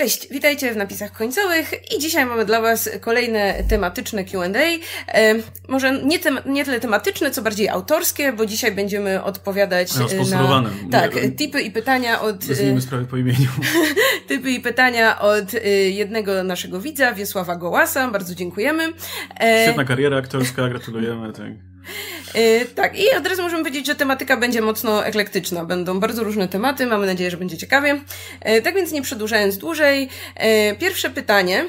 Cześć, witajcie w napisach końcowych i dzisiaj mamy dla Was kolejne tematyczne Q&A. Może nie tyle tematyczne, co bardziej autorskie, bo dzisiaj będziemy odpowiadać na tipy i pytania od... Nazwijmy sprawę po imieniu. Typy i pytania od jednego naszego widza, Wiesława Gołasa. Bardzo dziękujemy. Świetna kariera aktorska, gratulujemy. Tak. Tak, i od razu możemy powiedzieć, że tematyka będzie mocno eklektyczna. Będą bardzo różne tematy, mamy nadzieję, że będzie ciekawie. Tak więc nie przedłużając dłużej, pierwsze pytanie,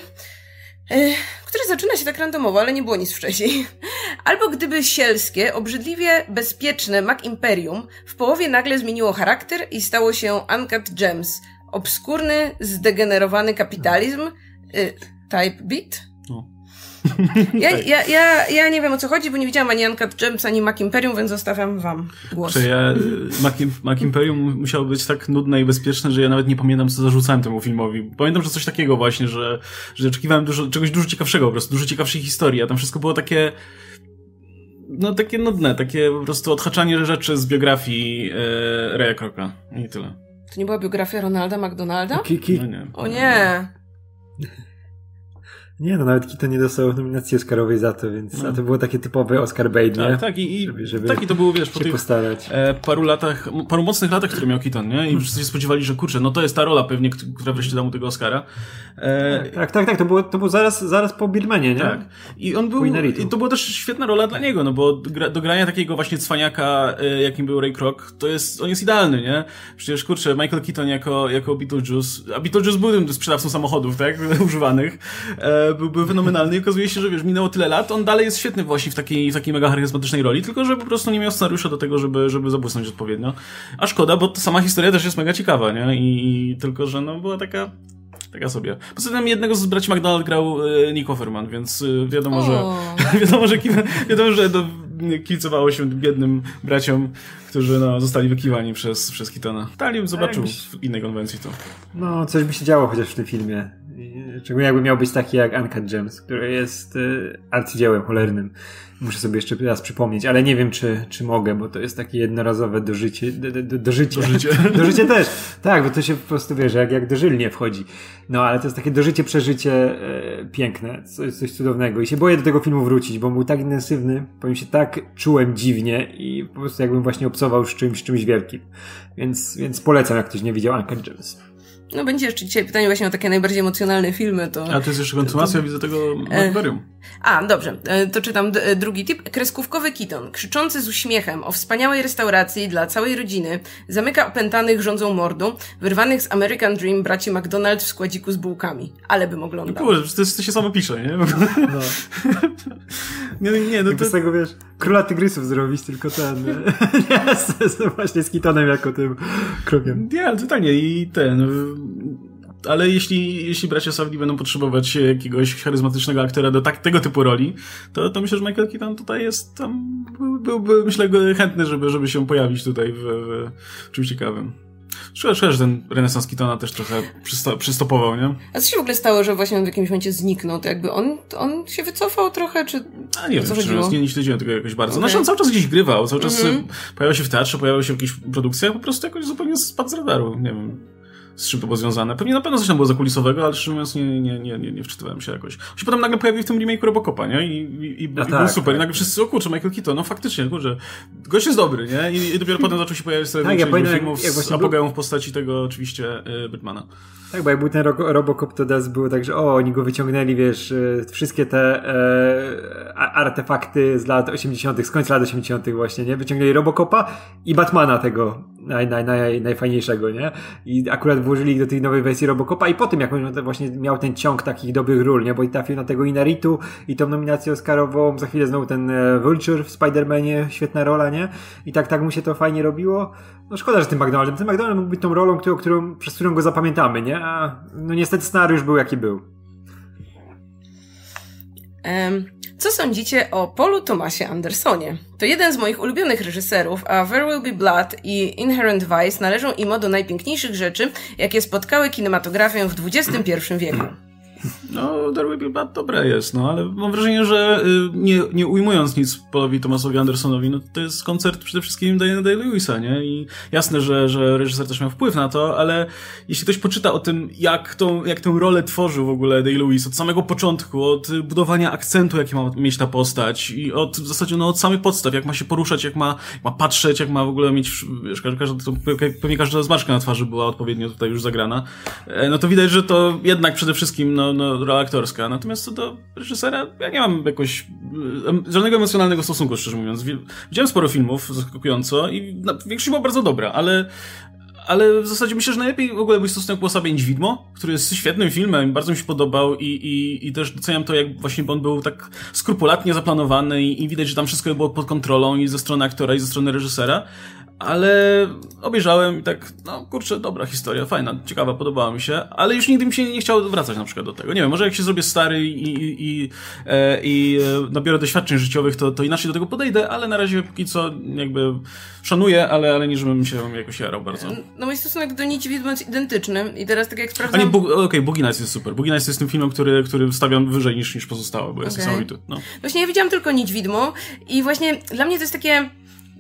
które zaczyna się tak randomowo, ale nie było nic wcześniej. Albo gdyby sielskie, obrzydliwie bezpieczne Mac Imperium w połowie nagle zmieniło charakter i stało się Uncut Gems. Obskurny, zdegenerowany kapitalizm, type beat? Ja nie wiem, o co chodzi, bo nie widziałam ani Uncut Gems, ani Mac Imperium, więc zostawiam wam głos. Mac Imperium musiało być tak nudne i bezpieczne, że ja nawet nie pamiętam, co zarzucałem temu filmowi. Pamiętam, że coś takiego właśnie, że oczekiwałem czegoś dużo ciekawszego, po prostu dużo ciekawszej historii, a tam wszystko było takie... No takie nudne, takie po prostu odhaczanie rzeczy z biografii Raya Kroca. I tyle. To nie była biografia Ronalda McDonalda? Kiki. No nie. O nie! Nie, no nawet Keaton nie dostał nominacji Oscarowej za to, więc a to było takie typowe Oscar bait, nie? Tak, żeby taki to było, wiesz, po tych paru mocnych latach, które miał Keaton, nie? I wszyscy się spodziewali, że kurczę, no to jest ta rola pewnie, która wreszcie da mu tego Oscara. Tak, to było zaraz po Birdmanie, nie? Tak. I on był, i to była też świetna rola dla niego, no bo do grania takiego właśnie cwaniaka, jakim był Ray Kroc, on jest idealny, nie? Przecież, kurczę, Michael Keaton jako Beetlejuice, a Beetlejuice był tym sprzedawcą samochodów, tak? Używanych. Był fenomenalny i okazuje się, że wiesz, minęło tyle lat, on dalej jest świetny właśnie w takiej mega charyzmatycznej roli, tylko że po prostu nie miał scenariusza do tego, żeby zabłysnąć odpowiednio. A szkoda, bo sama historia też jest mega ciekawa, nie? I tylko, że no była taka sobie. Poza tym jednego z braci McDonald grał Nick Offerman, więc wiadomo, że kibicowało się biednym braciom, którzy zostali wykiwani przez Keatona. Talim zobaczył w innej konwencji to. No, coś by się działo chociaż w tym filmie. Szczególnie jakby miał być taki jak Uncut Gems, który jest arcydziełem cholernym. Muszę sobie jeszcze raz przypomnieć, ale nie wiem, czy mogę, bo to jest takie jednorazowe dożycie. Dożycie też. Tak, bo to się po prostu, wiesz, jak dożylnie wchodzi. No, ale to jest takie dożycie, przeżycie piękne, coś cudownego. I się boję do tego filmu wrócić, bo był tak intensywny, powiem się, tak czułem dziwnie i po prostu jakbym właśnie obcował z czymś wielkim. Więc polecam, jak ktoś nie widział Uncut Gems. No będzie jeszcze dzisiaj pytanie właśnie o takie najbardziej emocjonalne filmy. A to jest jeszcze konsumacja, widzę tego Imperium. Dobrze, to czytam drugi tip. Kreskówkowy Keaton, krzyczący z uśmiechem o wspaniałej restauracji dla całej rodziny, zamyka opętanych rządzą mordu, wyrwanych z American Dream braci McDonald w składziku z bułkami. Ale bym oglądał. No kurde, to się samo pisze, nie? No. nie, no to... Z tego, wiesz, Króla Tygrysów zrobić, tylko ten... właśnie z Keatonem jako tym krokiem. Nie, ale totalnie i ten... Ale jeśli bracia Safdie będą potrzebować jakiegoś charyzmatycznego aktora do tego typu roli, to myślę, że Michael Keaton tutaj jest tam, byłby myślę chętny, żeby się pojawić tutaj w czymś ciekawym. Szkoda, że ten renesans Keatona też trochę przystopował, nie? A co się w ogóle stało, że właśnie on w jakimś momencie zniknął? To jakby on się wycofał trochę, czy... A nie wiem, nie śledziłem tego jakoś bardzo. Okay. Znaczy on cały czas gdzieś grywał, cały czas pojawiał się w teatrze, pojawiał się w jakichś produkcjach, po prostu jakoś zupełnie spadł z radaru, nie wiem. Z czym to było związane. Pewnie na pewno coś tam było zakulisowego, ale szczerze mówiąc nie wczytywałem się jakoś. On się potem nagle pojawił w tym remake'u Robocopa, nie? I tak, był super. I nagle wszyscy, kurczę, Michael Keaton, no faktycznie, kurczę, gość jest dobry, nie? I dopiero potem zaczął się pojawiać sobie filmów z apogeum w postaci tego oczywiście Birdmana. Tak, bo jak był ten Robocop, to teraz było tak, że oni go wyciągnęli, wiesz, wszystkie te artefakty z lat 80., z końca lat 80. właśnie, nie? Wyciągnęli Robocopa i Batmana tego najfajniejszego, nie? I akurat włożyli do tej nowej wersji Robocopa i po tym, jak on właśnie miał ten ciąg takich dobrych ról, nie? Bo i trafił na tego Ineritu i tą nominację Oscarową, za chwilę znowu ten Vulture w Spider-Manie, świetna rola, nie? I tak mu się to fajnie robiło. No szkoda, że ten McDonald mógł być tą rolą, przez którą go zapamiętamy, nie? A no niestety scenariusz był, jaki był. Co sądzicie o Paulu Thomasie Andersonie? To jeden z moich ulubionych reżyserów, a There Will Be Blood i Inherent Vice należą im do najpiękniejszych rzeczy, jakie spotkały kinematografię w XXI wieku. No, There Will Be Blood dobre jest, no, ale mam wrażenie, że nie ujmując nic Paulowi Thomasowi Andersonowi, no to jest koncert przede wszystkim Daniela Day-Lewisa, nie? I jasne, że reżyser też miał wpływ na to, ale jeśli ktoś poczyta o tym, jak tę rolę tworzył w ogóle Day-Lewis od samego początku, od budowania akcentu, jaki ma mieć ta postać i w zasadzie od samych podstaw, jak ma się poruszać, jak ma patrzeć, jak ma w ogóle mieć, wiesz, pewnie każda zmarszka na twarzy była odpowiednio tutaj już zagrana, no to widać, że to jednak przede wszystkim no, rola aktorska. Natomiast co do reżysera, ja nie mam jakoś żadnego emocjonalnego stosunku, szczerze mówiąc. Widziałem sporo filmów, zaskakująco, i większość była bardzo dobra, ale w zasadzie myślę, że najlepiej w ogóle był stosunek ku Łosławie Widmo, który jest świetnym filmem, bardzo mi się podobał i też doceniam to, jak właśnie on był tak skrupulatnie zaplanowany i widać, że tam wszystko było pod kontrolą i ze strony aktora, i ze strony reżysera. Ale obejrzałem i tak, no kurczę, dobra historia, fajna, ciekawa, podobała mi się, ale już nigdy mi się nie chciało wracać na przykład do tego. Nie wiem, może jak się zrobię stary i nabiorę doświadczeń życiowych, to inaczej do tego podejdę, ale na razie póki co jakby szanuję, ale nie żebym się jakoś jarał bardzo. No mój stosunek do Nici Widmo jest identyczny i teraz tak jak sprawdzam... Okej, Boogie Nights jest super. Boogie Nights jest tym filmem, który stawiam wyżej niż pozostałe, bo jest niesamowity. No. Właśnie ja widziałam tylko Nić Widmo i właśnie dla mnie to jest takie...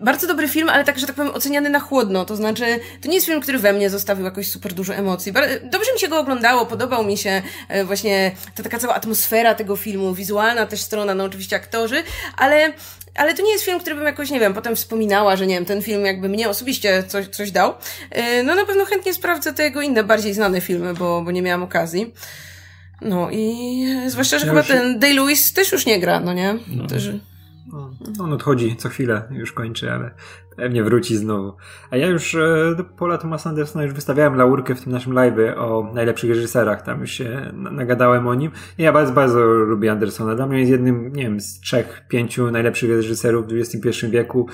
Bardzo dobry film, ale tak, że tak powiem, oceniany na chłodno. To znaczy, to nie jest film, który we mnie zostawił jakoś super dużo emocji. Dobrze mi się go oglądało, podobał mi się właśnie ta taka cała atmosfera tego filmu, wizualna też strona, no oczywiście aktorzy, ale to nie jest film, który bym jakoś, nie wiem, potem wspominała, że nie wiem, ten film jakby mnie osobiście coś dał. No na pewno chętnie sprawdzę te jego inne, bardziej znane filmy, bo nie miałam okazji. No i zwłaszcza, że chyba ten Day-Lewis też już nie gra, no nie? No. Też... On odchodzi co chwilę, już kończy, ale pewnie wróci znowu. A ja już do Paula Thomasa Andersona już wystawiałem laurkę w tym naszym live'ie o najlepszych reżyserach, tam już się nagadałem o nim. I ja bardzo, bardzo lubię Andersona. Dla mnie jest jednym, nie wiem, z 3-5 najlepszych reżyserów w XXI wieku.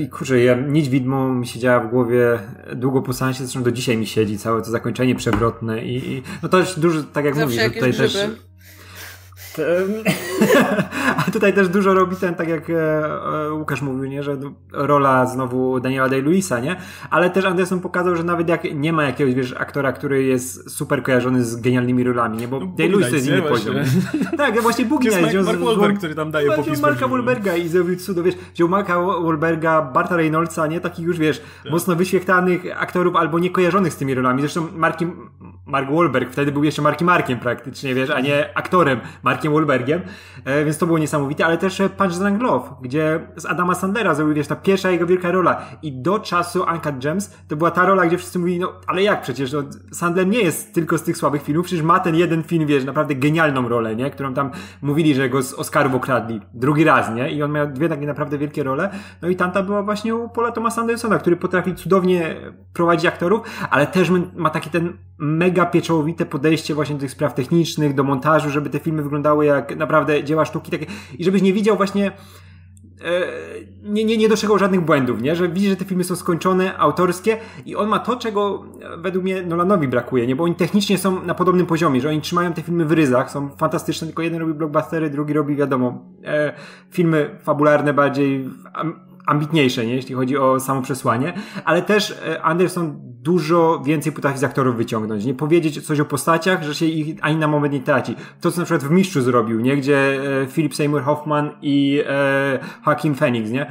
I kurczę, ja Nić Widmo mi siedziała w głowie długo po seansie, zresztą do dzisiaj mi siedzi całe to zakończenie przewrotne i no to jest dużo, tak jak mówisz, tutaj grzyby. Też... A tutaj też dużo robi ten, tak jak Łukasz mówił, nie, że rola znowu Daniela Day-Lewisa, nie? Ale też Anderson pokazał, że nawet jak nie ma jakiegoś, wiesz, aktora, który jest super kojarzony z genialnymi rolami, nie? Bo Day-Lewis to jest inny poziom. Tak, ja właśnie Boogie Nights. Mark Wahlberg, który tam daje popis. Marka Wahlberga i zrobił cudo, wiesz, wziął Marka Wahlberga, Barta Reynoldsa, nie? Takich już, wiesz, tak. Mocno wyświechtanych aktorów albo nie kojarzonych z tymi rolami. Zresztą Mark Wahlberg wtedy był jeszcze Markiem praktycznie, wiesz, a nie aktorem Markiem Wahlbergiem, więc to było niesamowite, ale też Punch Drunk Love, gdzie z Adama Sandlera zrobił, wiesz, ta pierwsza jego wielka rola i do czasu Uncut Gems to była ta rola, gdzie wszyscy mówili, no ale jak przecież, no, Sandler nie jest tylko z tych słabych filmów, przecież ma ten jeden film, wiesz, naprawdę genialną rolę, nie, którą tam mówili, że go z Oscarów okradli drugi raz, nie, i on miał dwie takie naprawdę wielkie role, no i tamta była właśnie u Paula Thomasa Andersona, który potrafi cudownie prowadzić aktorów, ale też ma taki ten mega pieczołowite podejście właśnie do tych spraw technicznych, do montażu, żeby te filmy wyglądały jak naprawdę dzieła sztuki takie i żebyś nie widział właśnie nie dostrzegał żadnych błędów, nie? Że widzisz, że te filmy są skończone, autorskie i on ma to, czego według mnie Nolanowi brakuje, nie? Bo oni technicznie są na podobnym poziomie, że oni trzymają te filmy w ryzach, są fantastyczne, tylko jeden robi blockbustery, drugi robi, wiadomo, filmy fabularne bardziej ambitniejsze, nie? Jeśli chodzi o samo przesłanie, ale też Anderson dużo więcej potrafi z aktorów wyciągnąć, nie? Powiedzieć coś o postaciach, że się ich ani na moment nie traci. To, co na przykład w Mistrzu zrobił, nie? Gdzie Philip Seymour Hoffman i Joaquin Phoenix, nie?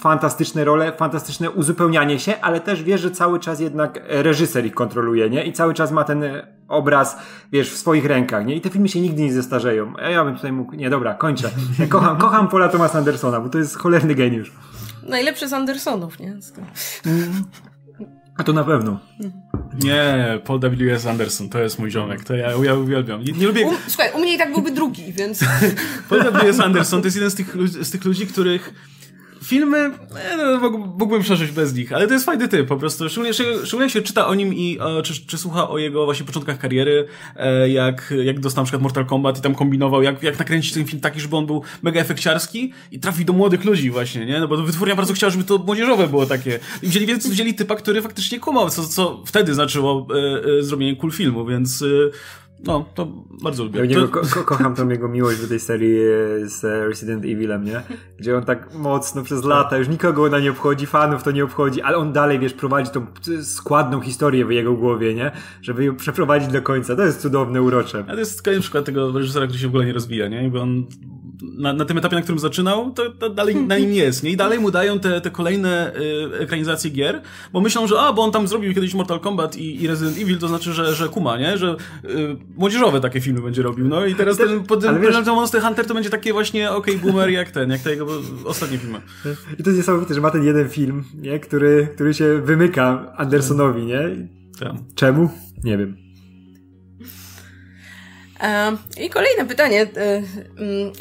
Fantastyczne role, fantastyczne uzupełnianie się, ale też wiesz, że cały czas jednak reżyser ich kontroluje, nie? I cały czas ma ten obraz, wiesz, w swoich rękach, nie? I te filmy się nigdy nie zestarzeją. Ja bym tutaj mógł... Nie, dobra, kończę. Ja kocham Paula Thomasa Andersona, bo to jest cholerny geniusz. Najlepszy z Andersonów, nie? A to na pewno. Nie, Paul W.S. Anderson, to jest mój ziomek, to ja uwielbiam. Nie lubię... Słuchaj, u mnie i tak byłby drugi, więc... Paul W.S. Anderson to jest jeden z tych ludzi, których filmy, mógłbym przeżyć bez nich, ale to jest fajny typ, po prostu. Szczególnie się czyta o nim i czy słucha o jego właśnie początkach kariery, jak dostał na przykład Mortal Kombat i tam kombinował, jak nakręcić ten film taki, żeby on był mega efekciarski i trafi do młodych ludzi właśnie, nie? No bo wytwórnia bardzo chciała, żeby to młodzieżowe było takie. I wzięli typa, który faktycznie kumał, co wtedy znaczyło zrobienie cool filmu, więc... No, to bardzo lubię. Ja kocham tą jego miłość do tej serii z Resident Evilem, nie? Gdzie on tak mocno przez lata, już nikogo ona nie obchodzi, fanów to nie obchodzi, ale on dalej, wiesz, prowadzi tą składną historię w jego głowie, nie? Żeby ją przeprowadzić do końca. To jest cudowne, urocze. A to jest kolejny przykład tego reżysera, który się w ogóle nie rozwija, nie? Bo on na tym etapie, na którym zaczynał, to dalej na nim jest, nie? I dalej mu dają te kolejne ekranizacje gier, bo myślą, że bo on tam zrobił kiedyś Mortal Kombat i Resident Evil, to znaczy, że kuma, nie? Że młodzieżowe takie filmy będzie robił, no i teraz ten Monster Hunter to będzie takie właśnie boomer jak te jego ostatnie filmy. I to jest niesamowite, że ma ten jeden film, nie? Który się wymyka Andersonowi, nie? Tam. Czemu? Nie wiem. I kolejne pytanie.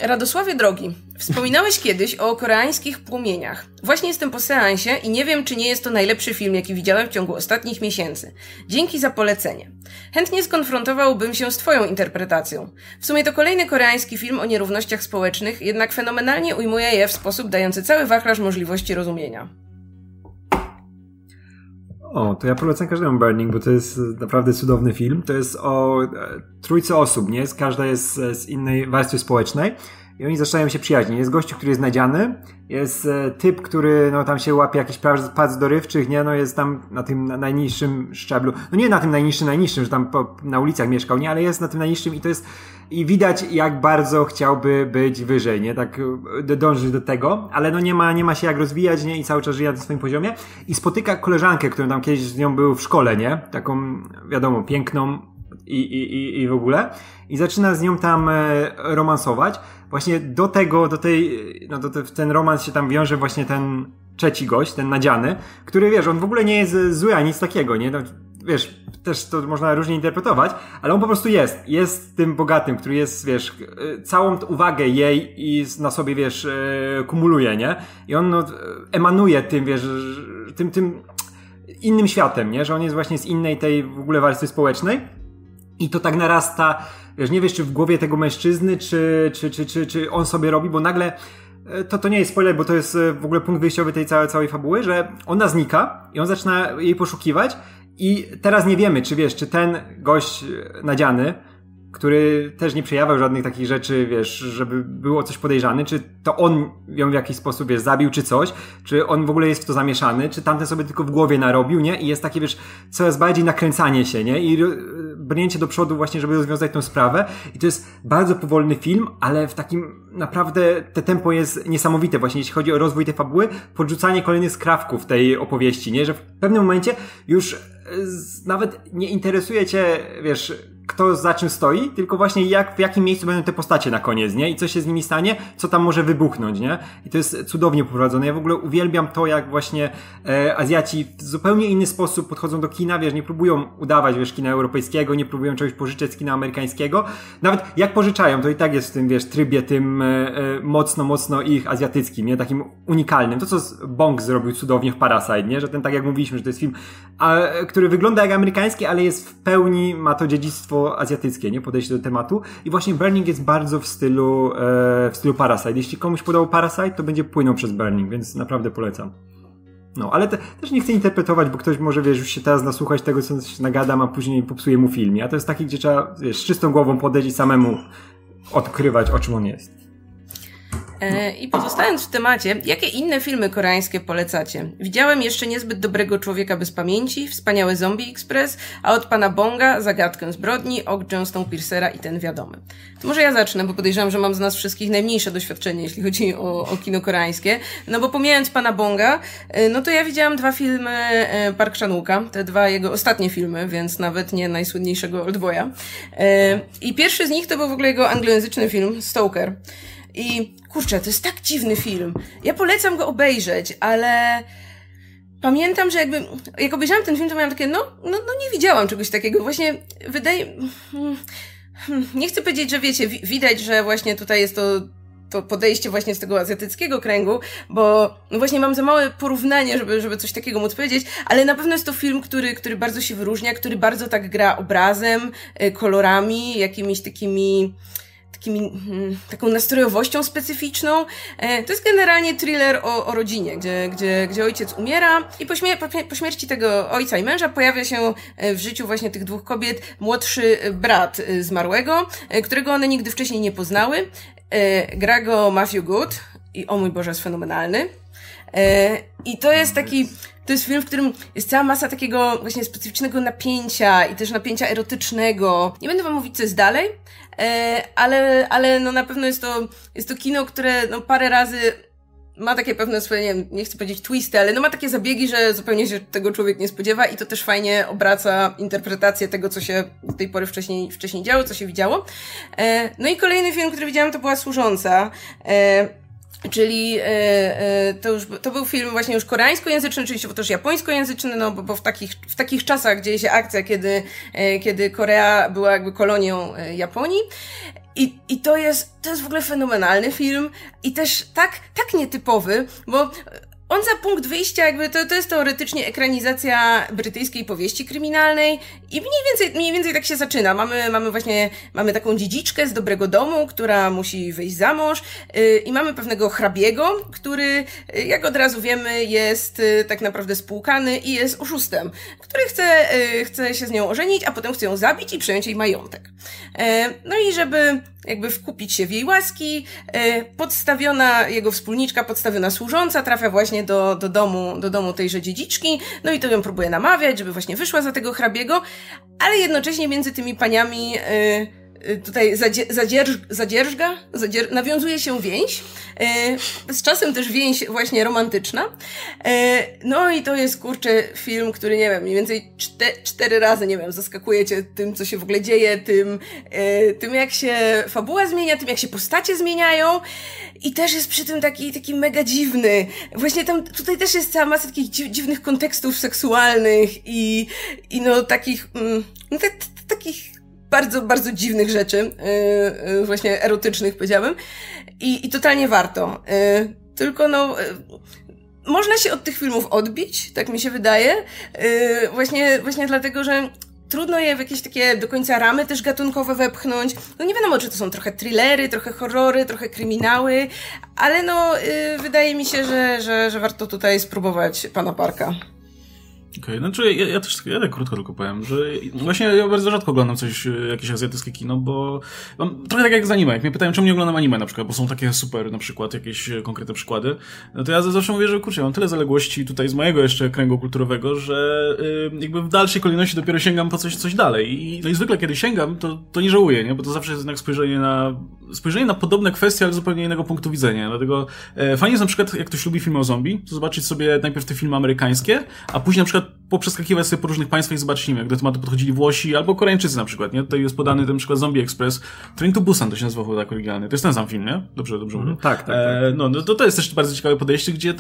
Radosławie drogi, wspominałeś kiedyś o koreańskich płomieniach. Właśnie jestem po seansie i nie wiem, czy nie jest to najlepszy film, jaki widziałem w ciągu ostatnich miesięcy. Dzięki za polecenie. Chętnie skonfrontowałbym się z twoją interpretacją. W sumie to kolejny koreański film o nierównościach społecznych, jednak fenomenalnie ujmuje je w sposób dający cały wachlarz możliwości rozumienia. To ja polecam każdemu Burning, bo to jest naprawdę cudowny film. To jest o trójce osób, nie? Każda jest z innej warstwy społecznej. I oni zaczynają się przyjaźnić. Jest gościu, który jest nadziany, jest typ, który tam się łapie jakichś prac dorywczych, nie? No jest tam na tym najniższym szczeblu. No nie na tym najniższym, że tam na ulicach mieszkał, nie? Ale jest na tym najniższym i to jest... I widać, jak bardzo chciałby być wyżej, nie? Tak dążyć do tego, ale nie ma się jak rozwijać, nie? I cały czas żyje na swoim poziomie. I spotyka koleżankę, którą tam kiedyś z nią był w szkole, nie? Taką, wiadomo, piękną i w ogóle. I zaczyna z nią tam romansować. Właśnie ten romans się tam wiąże właśnie ten trzeci gość, ten nadziany, który, wiesz, on w ogóle nie jest zły, ani nic takiego, nie? No, wiesz, też to można różnie interpretować, ale on po prostu jest tym bogatym, który jest, wiesz, całą uwagę jej i na sobie, wiesz, kumuluje, nie? I on emanuje tym, wiesz, tym innym światem, nie? Że on jest właśnie z innej tej w ogóle warstwy społecznej i to tak narasta, wiesz, nie wiesz, czy w głowie tego mężczyzny, czy on sobie robi, bo nagle to nie jest spoiler, bo to jest w ogóle punkt wyjściowy tej całej fabuły, że ona znika i on zaczyna jej poszukiwać. I teraz nie wiemy, czy wiesz, czy ten gość nadziany, który też nie przejawiał żadnych takich rzeczy, wiesz, żeby było coś podejrzane, czy to on ją w jakiś sposób, wiesz, zabił, czy coś, czy on w ogóle jest w to zamieszany, czy tamten sobie tylko w głowie narobił, nie? I jest takie, wiesz, coraz bardziej nakręcanie się, nie? I brnięcie do przodu właśnie, żeby rozwiązać tą sprawę. I to jest bardzo powolny film, ale w takim naprawdę te tempo jest niesamowite właśnie, jeśli chodzi o rozwój tej fabuły, podrzucanie kolejnych skrawków tej opowieści, nie? Że w pewnym momencie już nawet nie interesuje cię, wiesz, kto za czym stoi, tylko właśnie w jakim miejscu będą te postacie na koniec, nie? I co się z nimi stanie, co tam może wybuchnąć, nie? I to jest cudownie poprowadzone. Ja w ogóle uwielbiam to, jak właśnie Azjaci w zupełnie inny sposób podchodzą do kina, wiesz, nie próbują udawać, wiesz, kina europejskiego, nie próbują czegoś pożyczać z kina amerykańskiego. Nawet jak pożyczają, to i tak jest w tym, wiesz, trybie tym mocno ich azjatyckim, nie? Takim unikalnym. To, co Bong zrobił cudownie w Parasite, nie? Że ten, tak jak mówiliśmy, że to jest film, który wygląda jak amerykański, ale jest w pełni, ma to dziedzictwo azjatyckie, nie? Podejście do tematu i właśnie Burning jest bardzo w stylu Parasite. Jeśli komuś podał Parasite, to będzie płynął przez Burning, więc naprawdę polecam. No, ale też nie chcę interpretować, bo ktoś może, wiesz, już się teraz nasłuchać tego, co się nagadam, a później popsuje mu film. A to jest taki, gdzie trzeba, wiesz, z czystą głową podejść i samemu odkrywać, o czym on jest. I pozostając w temacie, jakie inne filmy koreańskie polecacie? Widziałem jeszcze niezbyt dobrego Człowieka bez pamięci, wspaniały Zombie Express, a od pana Bonga Zagadkę zbrodni, Ok Johnston-Piercera i ten wiadomy. To może ja zacznę, bo podejrzewam, że mam z nas wszystkich najmniejsze doświadczenie, jeśli chodzi o kino koreańskie. No bo pomijając pana Bonga, no to ja widziałam 2 filmy Park Chan-wooka, te 2 jego ostatnie filmy, więc nawet nie najsłynniejszego Oldboya. I pierwszy z nich to był w ogóle jego anglojęzyczny film, Stoker. I kurczę, to jest tak dziwny film. Ja polecam go obejrzeć, ale pamiętam, że jak obejrzałam ten film, to miałam takie, no nie widziałam czegoś takiego. Właśnie nie chcę powiedzieć, że wiecie, widać, że właśnie tutaj jest to podejście właśnie z tego azjatyckiego kręgu, bo właśnie mam za małe porównanie, żeby coś takiego móc powiedzieć, ale na pewno jest to film, który bardzo się wyróżnia, który bardzo tak gra obrazem, kolorami, jakimiś takimi taką nastrojowością specyficzną. To jest generalnie thriller o rodzinie, gdzie ojciec umiera i po śmierci tego ojca i męża pojawia się w życiu właśnie tych dwóch kobiet młodszy brat zmarłego, którego one nigdy wcześniej nie poznały. Gra go Matthew Good i o mój Boże, jest fenomenalny. I to jest taki... To jest film, w którym jest cała masa takiego właśnie specyficznego napięcia i też napięcia erotycznego. Nie będę wam mówić, co jest dalej, ale no na pewno jest to kino, które no parę razy ma takie pewne swoje, nie chcę powiedzieć twisty, ale no ma takie zabiegi, że zupełnie się tego człowiek nie spodziewa i to też fajnie obraca interpretację tego, co się do tej pory wcześniej działo, co się widziało. No i kolejny film, który widziałam, to była Służąca. Czyli to był film właśnie już koreańskojęzyczny, oczywiście, bo też japońskojęzyczny, no bo w takich czasach dzieje się akcja, kiedy Korea była jakby kolonią Japonii. I to jest w ogóle fenomenalny film i też tak nietypowy, bo on za punkt wyjścia jakby to jest teoretycznie ekranizacja brytyjskiej powieści kryminalnej i mniej więcej tak się zaczyna. Mamy taką dziedziczkę z dobrego domu, która musi wyjść za mąż i mamy pewnego hrabiego, który, jak od razu wiemy, jest tak naprawdę spłukany i jest oszustem, który chce się z nią ożenić, a potem chce ją zabić i przejąć jej majątek. No i żeby jakby wkupić się w jej łaski, jego wspólniczka, podstawiona służąca trafia właśnie do domu tejże dziedziczki, no i to ją próbuje namawiać, żeby właśnie wyszła za tego hrabiego, ale jednocześnie między tymi paniami tutaj nawiązuje się więź, z czasem też więź właśnie romantyczna, no i to jest, kurczę, film, który, nie wiem, mniej więcej cztery razy, nie wiem, zaskakuje cię tym, co się w ogóle dzieje, tym jak się fabuła zmienia, tym jak się postacie zmieniają i też jest przy tym taki mega dziwny, właśnie tam, tutaj też jest cała masa takich dziwnych kontekstów seksualnych i no takich, takich bardzo, bardzo dziwnych rzeczy, właśnie erotycznych, powiedziałabym, i totalnie warto. Tylko no, można się od tych filmów odbić, tak mi się wydaje, właśnie dlatego, że trudno je w jakieś takie do końca ramy też gatunkowe wepchnąć. No nie wiadomo, czy to są trochę thrillery, trochę horrory, trochę kryminały, ale no wydaje mi się, że warto tutaj spróbować pana Parka. Okej, znaczy ja tak krótko tylko powiem, że właśnie ja bardzo rzadko oglądam jakieś azjatyckie kino, bo trochę tak jak z anime, jak mnie pytają, czemu nie oglądam anime na przykład, bo są takie super na przykład jakieś konkretne przykłady, no to ja zawsze mówię, że kurczę, ja mam tyle zaległości tutaj z mojego jeszcze kręgu kulturowego, że jakby w dalszej kolejności dopiero sięgam po coś dalej i zwykle kiedy sięgam, to nie żałuję, nie? Bo to zawsze jest jednak spojrzenie na podobne kwestie, ale z zupełnie innego punktu widzenia, dlatego fajnie jest na przykład, jak ktoś lubi filmy o zombie, to zobaczyć sobie najpierw te filmy amerykańskie, a później na przykład poprzeskakiwać sobie po różnych państwach i zobaczyć, jak do tematu podchodzili Włosi albo Koreańczycy na przykład, nie? Tutaj jest podany ten przykład Zombie Express, Train to Busan to się nazywa tak oryginalnie, to jest ten sam film, nie? Dobrze mówię. Tak. No to jest też bardzo ciekawe podejście, gdzie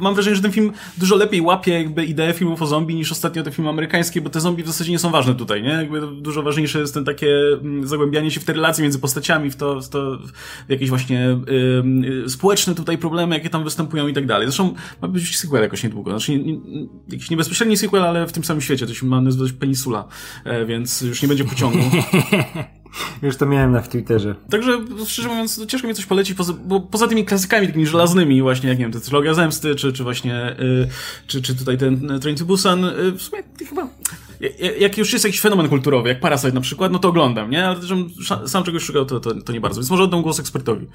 mam wrażenie, że ten film dużo lepiej łapie jakby ideę filmów o zombie niż ostatnio te filmy amerykańskie, bo te zombie w zasadzie nie są ważne tutaj, nie? Jakby dużo ważniejsze jest ten takie zagłębianie się w te relacje między postaciami, w jakieś właśnie społeczne tutaj problemy, jakie tam występują i tak dalej. Zresztą ma być sequel jakoś niedługo, znaczy jakiś niebezpośredni sequel, ale w tym samym świecie, to się ma nazywać Peninsula, więc już nie będzie pociągu. Już to miałem na Twitterze. Także, szczerze mówiąc, ciężko mi coś polecić, bo poza tymi klasykami takimi żelaznymi, właśnie, jak nie wiem, Trylogia Zemsty, czy właśnie, czy tutaj ten Train to Busan, w sumie chyba... Jak już jest jakiś fenomen kulturowy, jak Parasite na przykład, no to oglądam, nie? Ale żebym sam czegoś szukał, to nie bardzo. Więc może oddam głos ekspertowi.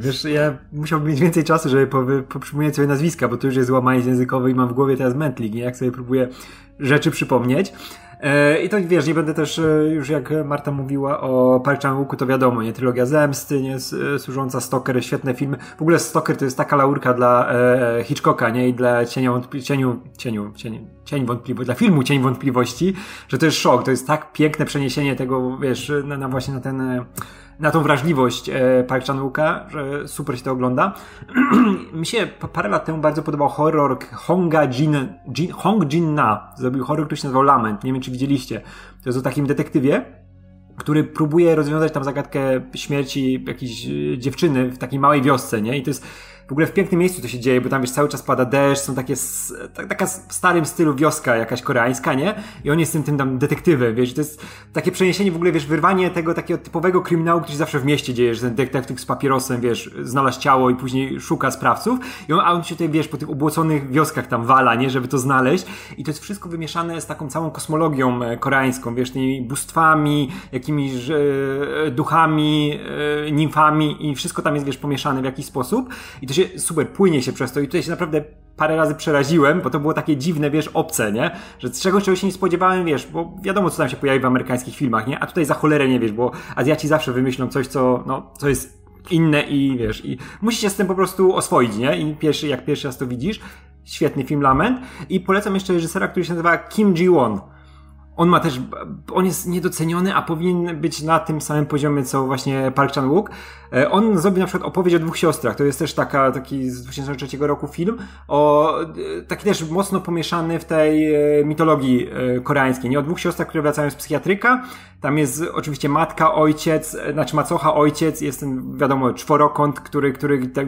Wiesz, ja musiałbym mieć więcej czasu, żeby poprzypominać sobie nazwiska, bo to już jest łamanie językowe i mam w głowie teraz mętlik, jak sobie próbuję rzeczy przypomnieć. I to wiesz, nie będę też już jak Marta mówiła o Park Chan-wooku, to wiadomo, nie? Trylogia Zemsty, nie? Służąca, Stoker, świetne filmy. W ogóle Stoker to jest taka laurka dla Hitchcocka, nie? I dla filmu Cień Wątpliwości, że to jest szok, to jest tak piękne przeniesienie tego, wiesz, na właśnie na tą wrażliwość Park Chan-wooka, że super się to ogląda. Mi się parę lat temu bardzo podobał horror Hong Jin-na. Zrobił horror, który się nazywał Lament. Nie wiem, czy widzieliście. To jest o takim detektywie, który próbuje rozwiązać tam zagadkę śmierci jakiejś dziewczyny w takiej małej wiosce, nie? I to jest w ogóle w pięknym miejscu to się dzieje, bo tam wiesz, cały czas pada deszcz, są takie, taka w starym stylu wioska jakaś koreańska, nie? I on jest tym tam detektywem, wiesz, to jest takie przeniesienie w ogóle, wiesz, wyrwanie tego takiego typowego kryminału, który się zawsze w mieście dzieje, że ten detektyw z papierosem, wiesz, znalazł ciało i później szuka sprawców, i on się tutaj, wiesz, po tych obłoconych wioskach tam wala, nie? Żeby to znaleźć, i to jest wszystko wymieszane z taką całą kosmologią koreańską, wiesz, tymi bóstwami, jakimiś duchami, nimfami, i wszystko tam jest, wiesz, pomieszane w jakiś sposób, i to się super płynie się przez to, i tutaj się naprawdę parę razy przeraziłem, bo to było takie dziwne, wiesz, obce, nie? Że czego się nie spodziewałem, wiesz, bo wiadomo, co tam się pojawi w amerykańskich filmach, nie? A tutaj za cholerę nie wiesz, bo Azjaci zawsze wymyślą coś, co, no, co jest inne i, wiesz, i musisz się z tym po prostu oswoić, nie? I pierwszy raz to widzisz. Świetny film Lament. I polecam jeszcze reżysera, który się nazywa Kim Ji-won. On jest niedoceniony, a powinien być na tym samym poziomie, co właśnie Park Chan-wook. On zrobił na przykład opowieść o dwóch siostrach. To jest też taki z 2003 roku film, taki też mocno pomieszany w tej mitologii koreańskiej. Nie, o dwóch siostrach, które wracają z psychiatryka. Tam jest oczywiście matka, ojciec, znaczy macocha, ojciec. Jest ten, wiadomo, czworokąt, który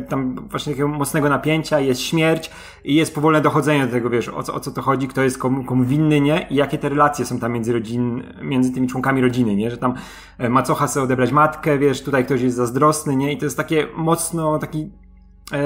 tam właśnie takiego mocnego napięcia, jest śmierć i jest powolne dochodzenie do tego, wiesz, o co to chodzi, kto jest komu winny, nie? I jakie te relacje są tam między tymi członkami rodziny, nie? Że tam macocha chce odebrać matkę, wiesz, tutaj ktoś jest zazdrosny, nie? I to jest takie mocno, taki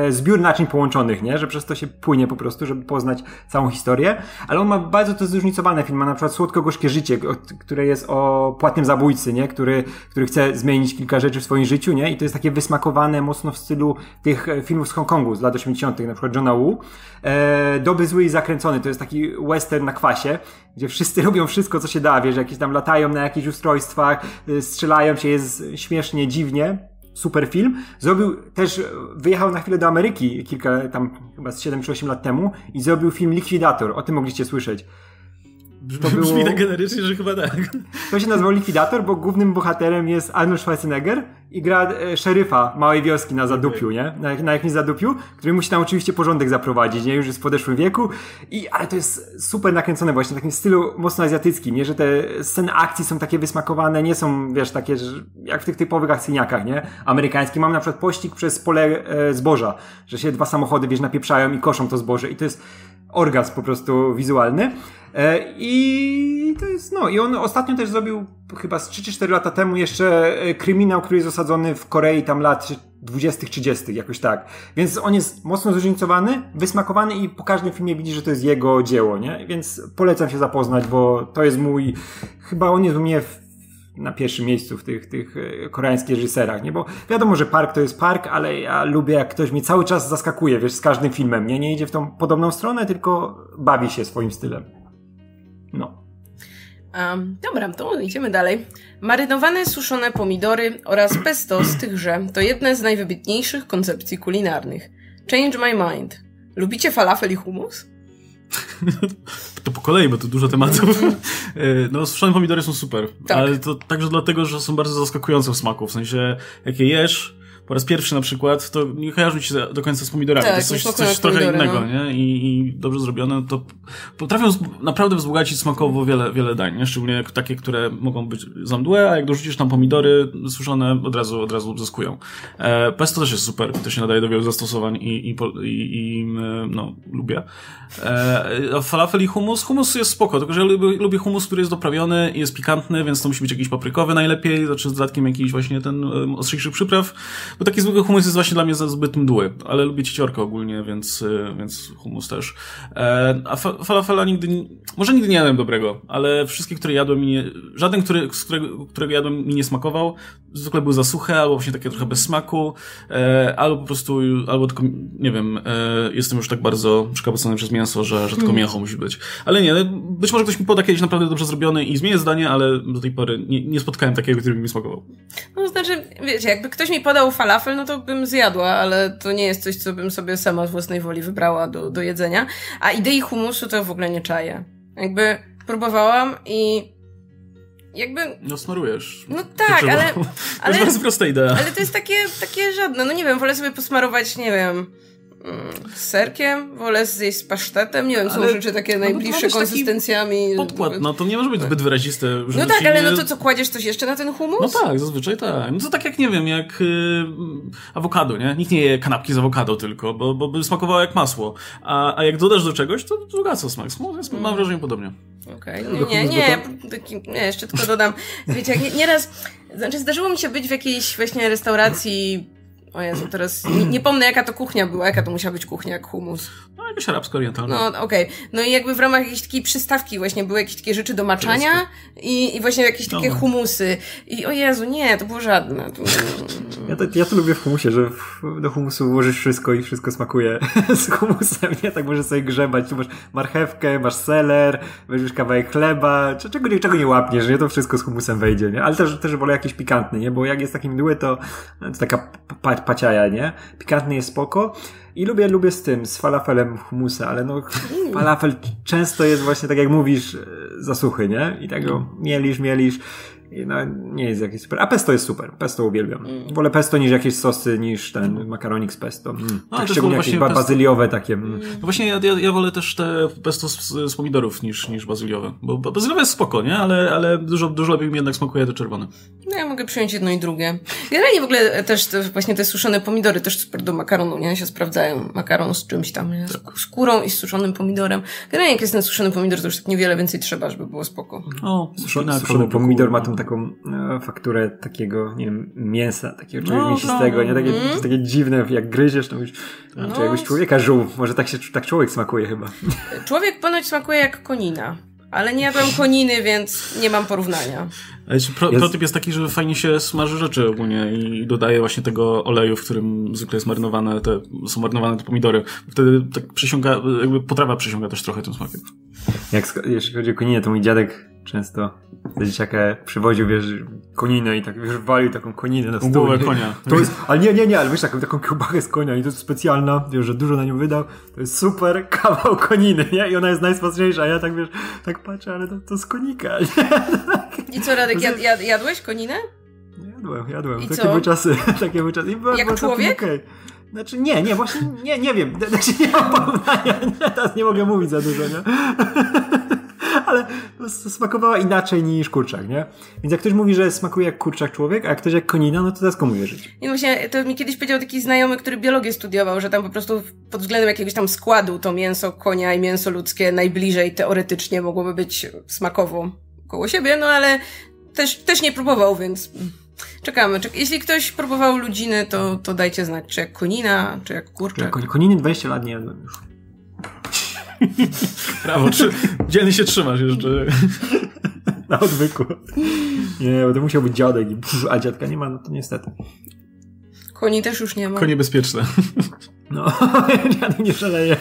zbiór naczyń połączonych, nie? Że przez to się płynie po prostu, żeby poznać całą historię. Ale on ma bardzo to zróżnicowane filmy. Ma na przykład Słodko-gorzkie życie, które jest o płatnym zabójcy, nie? Który chce zmienić kilka rzeczy w swoim życiu, nie? I to jest takie wysmakowane mocno w stylu tych filmów z Hongkongu z lat 80., na przykład Johna Woo. Dobry, zły i zakręcony. To jest taki western na kwasie, gdzie wszyscy robią wszystko, co się da, wiesz, jakieś tam latają na jakichś ustrojstwach, strzelają się, jest śmiesznie, dziwnie. Super film. Wyjechał na chwilę do Ameryki kilka tam, chyba z 7 czy 8 lat temu, i zrobił film Likwidator. O tym mogliście słyszeć. Brzmi tak generycznie, że chyba tak. To się nazywał Likwidator, bo głównym bohaterem jest Arnold Schwarzenegger i gra szeryfa małej wioski na zadupiu, nie? Na jakimś zadupiu, który musi tam oczywiście porządek zaprowadzić, nie? Już jest w podeszłym wieku. Ale to jest super nakręcone właśnie, w takim stylu mocno azjatyckim, nie? Że te sceny akcji są takie wysmakowane, nie są, wiesz, takie, jak w tych typowych akcyjniakach, nie? Amerykańskich. Mam na przykład pościg przez pole zboża, że się dwa samochody, wiesz, napieprzają i koszą to zboże, i to jest orgazm po prostu wizualny. I to jest, i on ostatnio też zrobił, chyba z 3 czy 4 lata temu, jeszcze kryminał, który jest osadzony w Korei tam lat 20., 30., jakoś tak. Więc on jest mocno zróżnicowany, wysmakowany, i po każdym filmie widzi, że to jest jego dzieło, nie? Więc polecam się zapoznać, bo to jest chyba on jest u mnie na pierwszym miejscu w tych koreańskich reżyserach, nie? Bo wiadomo, że Park to jest Park, ale ja lubię, jak ktoś mnie cały czas zaskakuje, wiesz, z każdym filmem, nie? Nie idzie w tą podobną stronę, tylko bawi się swoim stylem. Dobra, to idziemy dalej. Marynowane suszone pomidory oraz pesto z tychże to jedne z najwybitniejszych koncepcji kulinarnych. Change my mind. Lubicie falafel i hummus? To po kolei, bo to dużo tematów. Suszone pomidory są super, tak. Ale to także dlatego, że są bardzo zaskakujące w smaku. W sensie, jak je jesz po raz pierwszy na przykład, to nie kojarzy ci się do końca z pomidorami. Tak, to jest coś trochę innego, nie? I dobrze zrobione, to potrafią naprawdę wzbogacić smakowo wiele dań, nie? Szczególnie takie, które mogą być za mdłe, a jak dorzucisz tam pomidory suszone, od razu zyskują. Pesto też jest super, to się nadaje do wielu zastosowań i lubię. Falafel i hummus. Hummus jest spoko, tylko że ja lubię hummus, który jest doprawiony i jest pikantny, więc to musi być jakiś paprykowy najlepiej, znaczy z dodatkiem jakichś właśnie ostrzejszych przypraw. Bo taki zwykły hummus jest właśnie dla mnie za zbyt mdły, ale lubię cieciorkę ogólnie, więc hummus też. A falafela nigdy nie jadłem dobrego, ale wszystkie, które jadłem, żaden, którego jadłem, mi nie smakował. Zwykle były za suche, albo właśnie takie trochę bez smaku, albo po prostu, albo tylko, nie wiem, jestem już tak bardzo przekapacony przez mięso, że tylko mięcho musi być. Ale nie, być może ktoś mi poda kiedyś naprawdę dobrze zrobiony i zmienię zdanie, ale do tej pory nie spotkałem takiego, który mi smakował. Znaczy, wiecie, jakby ktoś mi podał falafel, to bym zjadła, ale to nie jest coś, co bym sobie sama z własnej woli wybrała do jedzenia. A idei hummusu to w ogóle nie czaję. Jakby próbowałam i jakby... smarujesz. Tak, ale... To jest bardzo prosta idea. Ale to jest takie żadne, nie wiem, wolę sobie posmarować, nie wiem, Z serkiem, wolę zjeść z pasztetem, nie wiem, ale są rzeczy takie najbliższe konsystencjami. Podkład, no to nie może być zbyt wyraziste. No tak, ale no to co, kładziesz coś jeszcze na ten hummus? No tak, zazwyczaj tak. No to tak jak, nie wiem, jak awokado, nie? Nikt nie je kanapki z awokado tylko, bo by smakowało jak masło. A jak dodasz do czegoś, to drugaco smak. Mam wrażenie podobnie. Okej. Okay. Nie, jeszcze tylko dodam. Wiecie, jak nieraz, znaczy zdarzyło mi się być w jakiejś właśnie restauracji. O Jezu, teraz nie pomnę, jaka to kuchnia była, jaka to musiała być kuchnia, jak hummus. No, jakaś arabsko-orientalna. No, okej. Okay. No i jakby w ramach jakiejś takiej przystawki właśnie były jakieś takie rzeczy do maczania i właśnie jakieś takie hummusy. I o Jezu, nie, to było żadne. Ja to lubię w hummusie, że do hummusu włożysz wszystko i wszystko smakuje z hummusem, nie? Tak możesz sobie grzebać. Tu masz marchewkę, masz seler, weźmiesz kawałek chleba, czego nie łapniesz, nie? To wszystko z hummusem wejdzie, nie? Ale też wolę jakiś pikantny, nie? Bo jak jest taki mdły, to taka paciaja, nie? Pikantny jest spoko. I lubię z tym, z falafelem humusa, ale no falafel często jest właśnie, tak jak mówisz, za suchy, nie? I tak go mielisz. I no, nie jest jakieś super. A pesto jest super. Pesto uwielbiam. Wolę pesto niż jakieś sosy, niż ten makaronik z pesto. No, tak szczególnie jakieś bazyliowe takie. No właśnie ja wolę też te pesto z pomidorów niż bazyliowe. Bo bazyliowe jest spoko, nie? Ale dużo lepiej mi jednak smakuje to czerwone. No ja mogę przyjąć jedno i drugie. Generalnie w ogóle też właśnie te suszone pomidory też super do makaronu, nie? Się sprawdzają. Makaron z czymś tam, nie? Z skórą i z suszonym pomidorem. Generalnie jak jest ten suszony pomidor, to już tak niewiele więcej trzeba, żeby było spoko. O, suszony pomidor ma tą taką fakturę takiego, nie wiem, mięsa, takiego czegoś mięsistego, nie? Takie dziwne, jak gryziesz, to już czegoś człowieka żół. Może tak człowiek smakuje chyba. Człowiek ponoć smakuje jak konina. Ale nie jadłem koniny, więc nie mam porównania. Prototyp jest taki, że fajnie się smaży rzeczy ogólnie i dodaje właśnie tego oleju, w którym zwykle jest są marynowane te pomidory. Wtedy tak przysiąga, jakby potrawa przysiąga też trochę tym smakiem. Jeśli chodzi o koninę, to mój dziadek często do dzieciaka przywoził, wiesz, koninę i tak, wiesz, walił taką koninę na stół. Głowę konia. To jest, ale nie, ale wiesz, taką kiełbachę z konia i to jest specjalna, wiesz, że dużo na nią wydał, to jest super kawał koniny, nie? I ona jest najsmaczniejsza, a ja tak, wiesz, tak patrzę, ale to z konika. I co, Radek, jadłeś koninę? Jadłem. Takie były czasy. Jak człowiek? Okay. Znaczy nie, właśnie nie wiem. Znaczy nie mam porównania, teraz nie mogę mówić za dużo, nie? Ale smakowała inaczej niż kurczak, nie? Więc jak ktoś mówi, że smakuje jak kurczak człowiek, a jak ktoś jak konina, no to teraz komu wierzyć? I właśnie to mi kiedyś powiedział taki znajomy, który biologię studiował, że tam po prostu pod względem jakiegoś tam składu to mięso konia i mięso ludzkie najbliżej teoretycznie mogłoby być smakowo koło siebie, no ale też nie próbował, więc czekamy. Jeśli ktoś próbował ludziny, to dajcie znać, czy jak konina, czy jak kurczak. Koniny 20 lat nie jadłem już. Brawo, dzielnie się trzymasz jeszcze. Na odwyku. Nie, bo to musiał być dziadek, a dziadka nie ma, no to niestety. Koni też już nie ma. Konie bezpieczne. No, dziadek nie szaleje.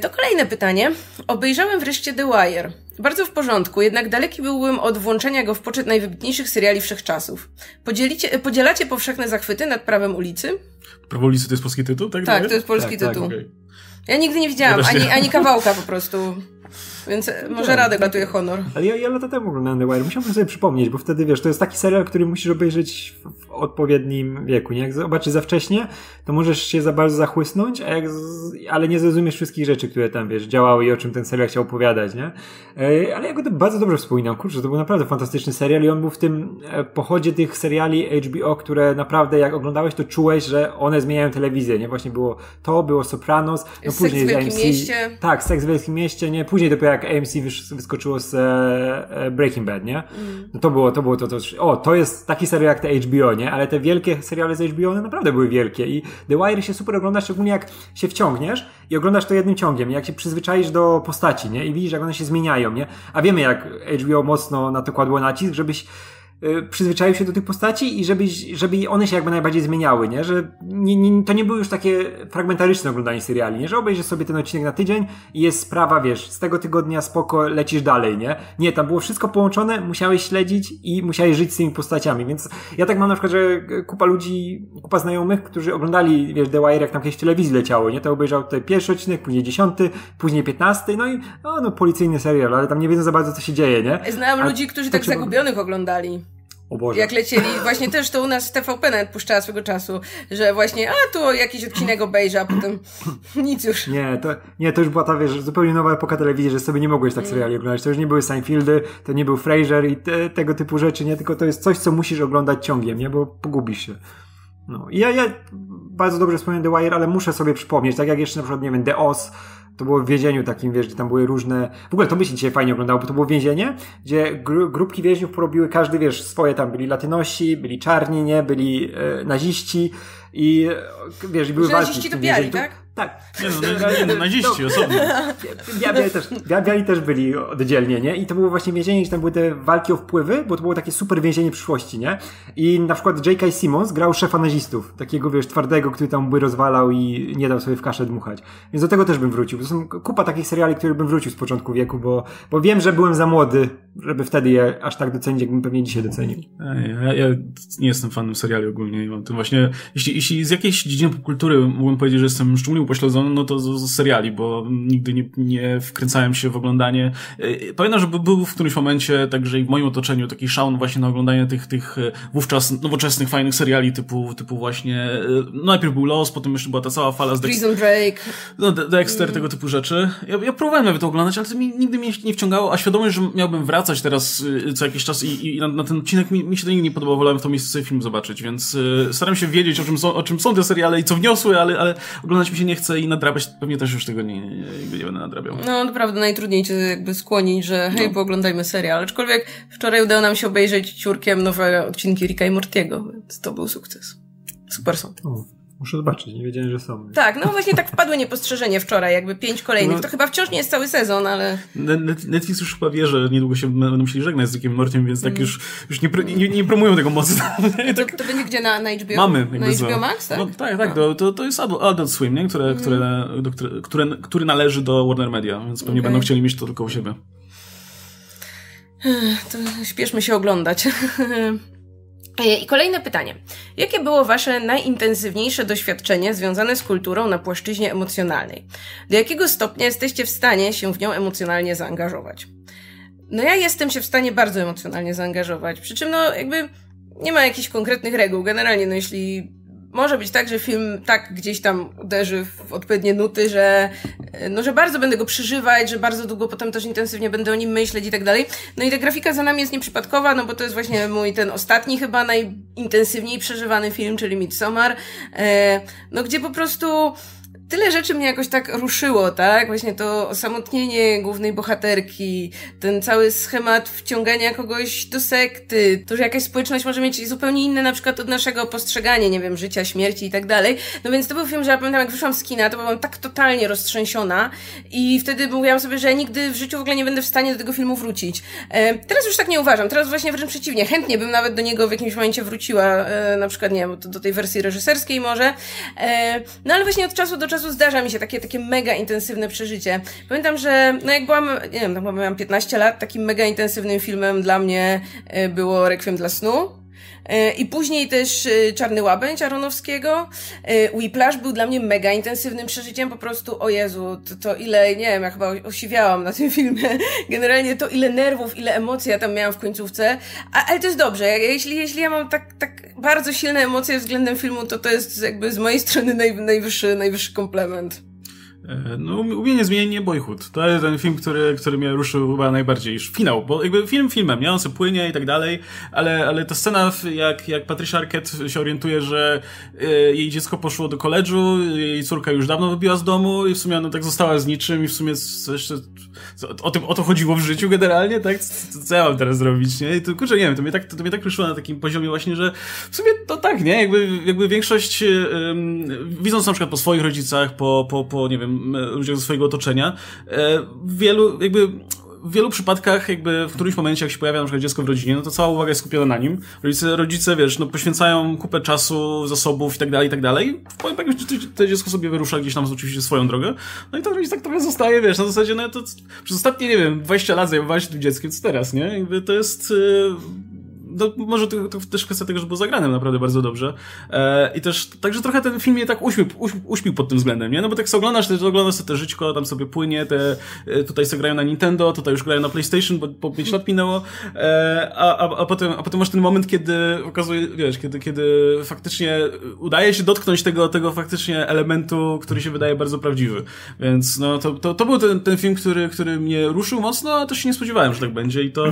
To kolejne pytanie. Obejrzałem wreszcie The Wire. Bardzo w porządku, jednak daleki byłbym od włączenia go w poczet najwybitniejszych seriali wszechczasów. Podzielacie powszechne zachwyty nad Prawem ulicy? Prawo ulicy to jest polski tytuł? Tak, to jest polski tytuł. Tak, okay. Ja nigdy nie widziałam ani kawałka po prostu. Więc może Radek ratuje honor. Ale ja lata temu oglądałem The Wire. Musiałbym sobie przypomnieć, bo wtedy, wiesz, to jest taki serial, który musisz obejrzeć w odpowiednim wieku. Nie? Jak zobaczysz za wcześnie, to możesz się za bardzo zachłysnąć, ale nie zrozumiesz wszystkich rzeczy, które tam, wiesz, działały i o czym ten serial chciał opowiadać, nie? Ale ja go bardzo dobrze wspominam. Kurczę, to był naprawdę fantastyczny serial i on był w tym pochodzie tych seriali HBO, które naprawdę jak oglądałeś, to czułeś, że one zmieniają telewizję, nie? Właśnie było Sopranos, no Seks później w Wielkim Mieście. Tak, Seks w Wielkim Mieście, nie? Później dopiero jak AMC wyskoczyło z Breaking Bad, nie? No to było to. O, to jest taki serial jak te HBO, nie? Ale te wielkie seriale z HBO, one naprawdę były wielkie i The Wire się super ogląda, szczególnie jak się wciągniesz i oglądasz to jednym ciągiem, jak się przyzwyczaisz do postaci, nie? I widzisz, jak one się zmieniają, nie? A wiemy, jak HBO mocno na to kładło nacisk, żebyś przyzwyczaił się do tych postaci i żeby one się jakby najbardziej zmieniały, nie? Że to nie było już takie fragmentaryczne oglądanie seriali, nie? Że obejrzysz sobie ten odcinek na tydzień i jest sprawa, wiesz, z tego tygodnia spoko, lecisz dalej, nie? Nie, tam było wszystko połączone, musiałeś śledzić i musiałeś żyć z tymi postaciami, więc ja tak mam na przykład, że kupa znajomych, którzy oglądali, wiesz, The Wire, jak tam kiedyś w telewizji leciało, nie? To obejrzał tutaj pierwszy odcinek, później 10, później 15, no i policyjny serial, ale tam nie wiedzą za bardzo, co się dzieje, nie? Znam ludzi, którzy tak zagubionych oglądali. O Boże. Jak lecieli, właśnie też to u nas TVP nawet puszczała swego czasu, że właśnie, a tu jakiś odcinek obejrzę, a potem nic już. Nie, to już była ta, wiesz, zupełnie nowa epoka telewizji, że sobie nie mogłeś tak seriali oglądać. To już nie były Seinfeldy, to nie był Frasier i tego typu rzeczy, nie? Tylko to jest coś, co musisz oglądać ciągiem, nie? Bo pogubisz się. No. I ja bardzo dobrze wspomniałem The Wire, ale muszę sobie przypomnieć, tak jak jeszcze na przykład, nie wiem, The Oz, to było w więzieniu takim, wiesz, gdzie tam były różne... W ogóle to by się dzisiaj fajnie oglądało, bo to było więzienie, gdzie grupki więźniów porobiły każdy, wiesz, swoje tam. Byli Latynosi, byli czarni, nie? Byli naziści i, wiesz, były walki. Naziści to biali, tak? Tak. Nie, naziści osobno. Biali też byli oddzielnie, nie? I to było właśnie więzienie, gdzie tam były te walki o wpływy, bo to było takie super więzienie przyszłości, nie? I na przykład J.K. Simmons grał szefa nazistów, takiego, wiesz, twardego, który tam by rozwalał i nie dał sobie w kaszę dmuchać. Więc do tego też bym wrócił. To są kupa takich seriali, które bym wrócił z początku wieku, bo wiem, że byłem za młody, żeby wtedy je aż tak docenić, jakbym pewnie dzisiaj docenił. Ja nie jestem fanem seriali ogólnie. To właśnie, jeśli z jakiejś dziedziny popkultury mógłbym powiedzieć, że jestem szczególnie upośledzony, no to z seriali, bo nigdy nie wkręcałem się w oglądanie. Pamiętam, że był w którymś momencie, także i w moim otoczeniu, taki szaun właśnie na oglądanie tych wówczas nowoczesnych, fajnych seriali typu właśnie, no najpierw był Lost, potem jeszcze była ta cała fala z Dexter, tego typu rzeczy. Ja próbowałem nawet to oglądać, ale to nigdy mnie nie wciągało, a świadomość, że miałbym wracać teraz co jakiś czas i na ten odcinek mi się to nigdy nie podobało, wolałem w to miejsce sobie film zobaczyć, więc staram się wiedzieć, o czym są te seriale i co wniosły, ale oglądać mi się nie chce i nadrabiać, pewnie też już tego nie będę nadrabiał. No naprawdę najtrudniej cię jakby skłonić, że hej, pooglądajmy serial, aczkolwiek wczoraj udało nam się obejrzeć ciurkiem nowe odcinki Ricka i Mortiego, więc to był sukces. Super są. Muszę zobaczyć, nie wiedziałem, że są. Tak, no właśnie tak wpadły niepostrzeżenie wczoraj, jakby 5 kolejnych. No, to chyba wciąż nie jest cały sezon, ale... Netflix już chyba wie, że niedługo się będą musieli żegnać z Rickiem Mortym, więc tak już nie promują tego mocno. To będzie gdzie na HBO? Mamy. Na HBO Max, tak? No, tak. To jest Adult Swim, nie? Który należy do Warner Media, więc pewnie będą chcieli mieć to tylko u siebie. To śpieszmy się oglądać. I kolejne pytanie. Jakie było wasze najintensywniejsze doświadczenie związane z kulturą na płaszczyźnie emocjonalnej? Do jakiego stopnia jesteście w stanie się w nią emocjonalnie zaangażować? No ja jestem się w stanie bardzo emocjonalnie zaangażować, przy czym no jakby nie ma jakichś konkretnych reguł. Generalnie no jeśli... Może być tak, że film tak gdzieś tam uderzy w odpowiednie nuty, że bardzo będę go przeżywać, że bardzo długo potem też intensywnie będę o nim myśleć i tak dalej. No i ta grafika za nami jest nieprzypadkowa, no bo to jest właśnie mój ten ostatni chyba najintensywniej przeżywany film, czyli Midsommar, no gdzie po prostu... Tyle rzeczy mnie jakoś tak ruszyło, tak? Właśnie to osamotnienie głównej bohaterki, ten cały schemat wciągania kogoś do sekty, to, że jakaś społeczność może mieć zupełnie inne na przykład od naszego postrzeganie, nie wiem, życia, śmierci i tak dalej. No więc to był film, że ja pamiętam, jak wyszłam z kina, to byłam tak totalnie roztrzęsiona i wtedy mówiłam sobie, że nigdy w życiu w ogóle nie będę w stanie do tego filmu wrócić. Teraz już tak nie uważam, teraz właśnie wręcz przeciwnie, chętnie bym nawet do niego w jakimś momencie wróciła, na przykład, nie wiem, do tej wersji reżyserskiej może, no ale właśnie od czasu do czasu zdarza mi się takie mega intensywne przeżycie. Pamiętam, że no jak byłam, nie wiem, tam miałam 15 lat, takim mega intensywnym filmem dla mnie było Rekwiem dla snu. I później też Czarny Łabędź Aronowskiego. Whiplash był dla mnie mega intensywnym przeżyciem, po prostu o Jezu, to ile, nie wiem, ja chyba osiwiałam na tym filmie, generalnie to ile nerwów, ile emocji ja tam miałam w końcówce, ale to jest dobrze, jeśli ja mam tak bardzo silne emocje względem filmu, to jest jakby z mojej strony najwyższy komplement. No, u mnie niezmiennie Boyhood. To jest ten film, który mnie ruszył chyba najbardziej. Finał, bo jakby film filmem, nie? On sobie płynie i tak dalej, ale ta scena, jak Patricia Arquette się orientuje, że jej dziecko poszło do koledżu, jej córka już dawno wybiła z domu i w sumie ona tak została z niczym i w sumie jeszcze o to chodziło w życiu generalnie, tak? Co ja mam teraz zrobić, nie? I to, kurczę, nie wiem, to mnie tak ruszyło na takim poziomie właśnie, że w sumie to tak, nie? Jakby większość, widząc na przykład po swoich rodzicach, po nie wiem, ludziach ze swojego otoczenia, w wielu przypadkach, w którymś momencie, jak się pojawia na przykład dziecko w rodzinie, no to cała uwaga jest skupiona na nim. Rodzice, wiesz, no poświęcają kupę czasu, zasobów i tak dalej. W pewnym momencie to dziecko sobie wyrusza gdzieś tam oczywiście swoją drogę. No i to rodzic tak trochę zostaje, wiesz, na zasadzie, no to przez ostatnie, nie wiem, 20 lat zajmowałem się tym dzieckiem, co teraz, nie? Jakby to jest... no, może to też kwestia tego, że było zagrane naprawdę bardzo dobrze. I też, także trochę ten film mnie tak uśmił pod tym względem, nie? No bo tak sobie oglądasz sobie te żyćko, tam sobie płynie, te, tutaj sobie grają na Nintendo, tutaj już grają na PlayStation, bo po 5 lat minęło, a potem masz ten moment, kiedy okazuje, wiesz, kiedy faktycznie udaje się dotknąć tego faktycznie elementu, który się wydaje bardzo prawdziwy. Więc no, to był ten film, który mnie ruszył mocno, a też się nie spodziewałem, że tak będzie i to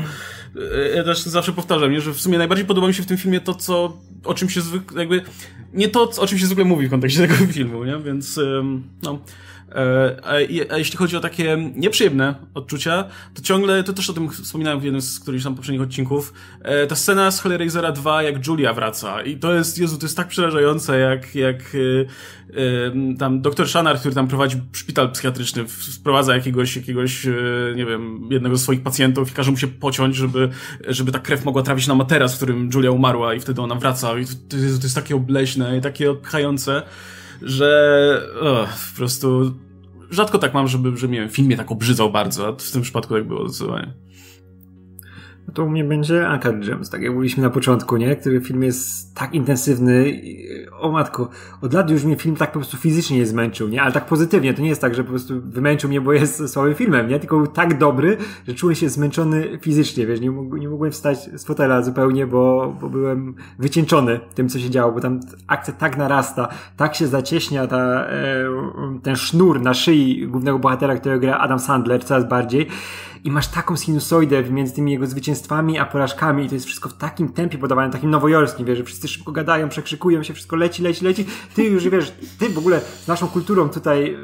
ja też zawsze powtarzam, nie? Że w sumie najbardziej podoba mi się w tym filmie to, co o czym się zwykle, jakby nie to, o czym się zwykle mówi w kontekście tego filmu, nie? Więc no. A jeśli chodzi o takie nieprzyjemne odczucia, to ciągle, to też o tym wspominałem w jednym z którychś tam poprzednich odcinków, ta scena z Hellraisera 2, jak Julia wraca i to jest, Jezu, to jest tak przerażające, jak tam doktor Shanar, który tam prowadzi szpital psychiatryczny, wprowadza jakiegoś nie wiem, jednego z swoich pacjentów i każe mu się pociąć, żeby ta krew mogła trafić na materac, w którym Julia umarła i wtedy ona wraca i to jest takie obleśne i takie odpychające, że po prostu rzadko tak mam, że nie wiem, film mnie tak obrzydzał bardzo, a w tym przypadku tak było zdecydowanie. No to u mnie będzie Uncut Gems, tak jak mówiliśmy na początku, nie? Który film jest tak intensywny i, o matko, od lat już mnie film tak po prostu fizycznie zmęczył, nie? Ale tak pozytywnie, to nie jest tak, że po prostu wymęczył mnie, bo jest słabym filmem, nie? Tylko był tak dobry, że czułem się zmęczony fizycznie, wiesz, nie mogłem wstać z fotela zupełnie, bo byłem wycieńczony tym, co się działo, bo tam akcja tak narasta, tak się zacieśnia ten sznur na szyi głównego bohatera, którego gra Adam Sandler coraz bardziej. I masz taką sinusoidę między tymi jego zwycięstwami a porażkami i to jest wszystko w takim tempie podawane, takim nowojorskim, wiesz, że wszyscy szybko gadają, przekrzykują się, wszystko leci. Ty już, wiesz, ty w ogóle z naszą kulturą tutaj,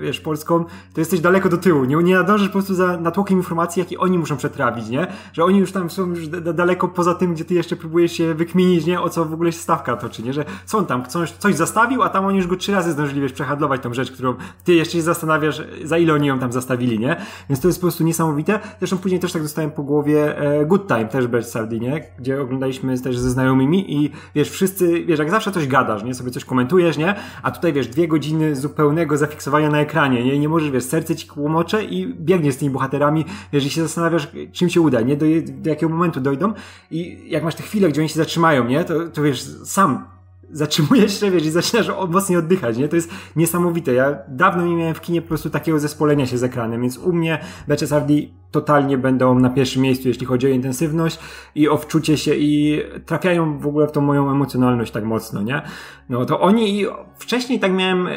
wiesz, polską, to jesteś daleko do tyłu, nie nadążysz po prostu za natłokiem informacji, jakie oni muszą przetrawić, nie? Że oni już tam są już daleko poza tym, gdzie ty jeszcze próbujesz się wykminić, nie? O co w ogóle się stawka toczy, nie? Że są tam, coś zastawił, a tam oni już go 3 razy zdążyli, wiesz, przehandlować tą rzecz, którą ty jeszcze się zastanawiasz, za ile oni ją tam zastawili, nie? Więc to jest po prostu niesamowite. Zresztą później też tak dostałem po głowie Good Time, też bez Saudi, nie? Gdzie oglądaliśmy też ze znajomymi i wiesz, wszyscy, wiesz, jak zawsze coś gadasz, nie? Sobie coś komentujesz, nie? A tutaj, wiesz, 2 godziny zupełnego zafiksowania na ekranie, nie? Nie możesz, wiesz, serce ci kłomocze i biegniesz z tymi bohaterami, wiesz, i się zastanawiasz, czym się uda, nie? Do jakiego momentu dojdą i jak masz te chwile, gdzie oni się zatrzymają, nie? To wiesz, sam zatrzymujesz się, wiesz, i zaczynasz mocniej oddychać, nie? To jest niesamowite. Ja dawno nie miałem w kinie po prostu takiego zespolenia się z ekranem, więc u mnie Beaches RD totalnie będą na pierwszym miejscu, jeśli chodzi o intensywność i o wczucie się i trafiają w ogóle w tą moją emocjonalność tak mocno, nie? No to oni i wcześniej tak miałem,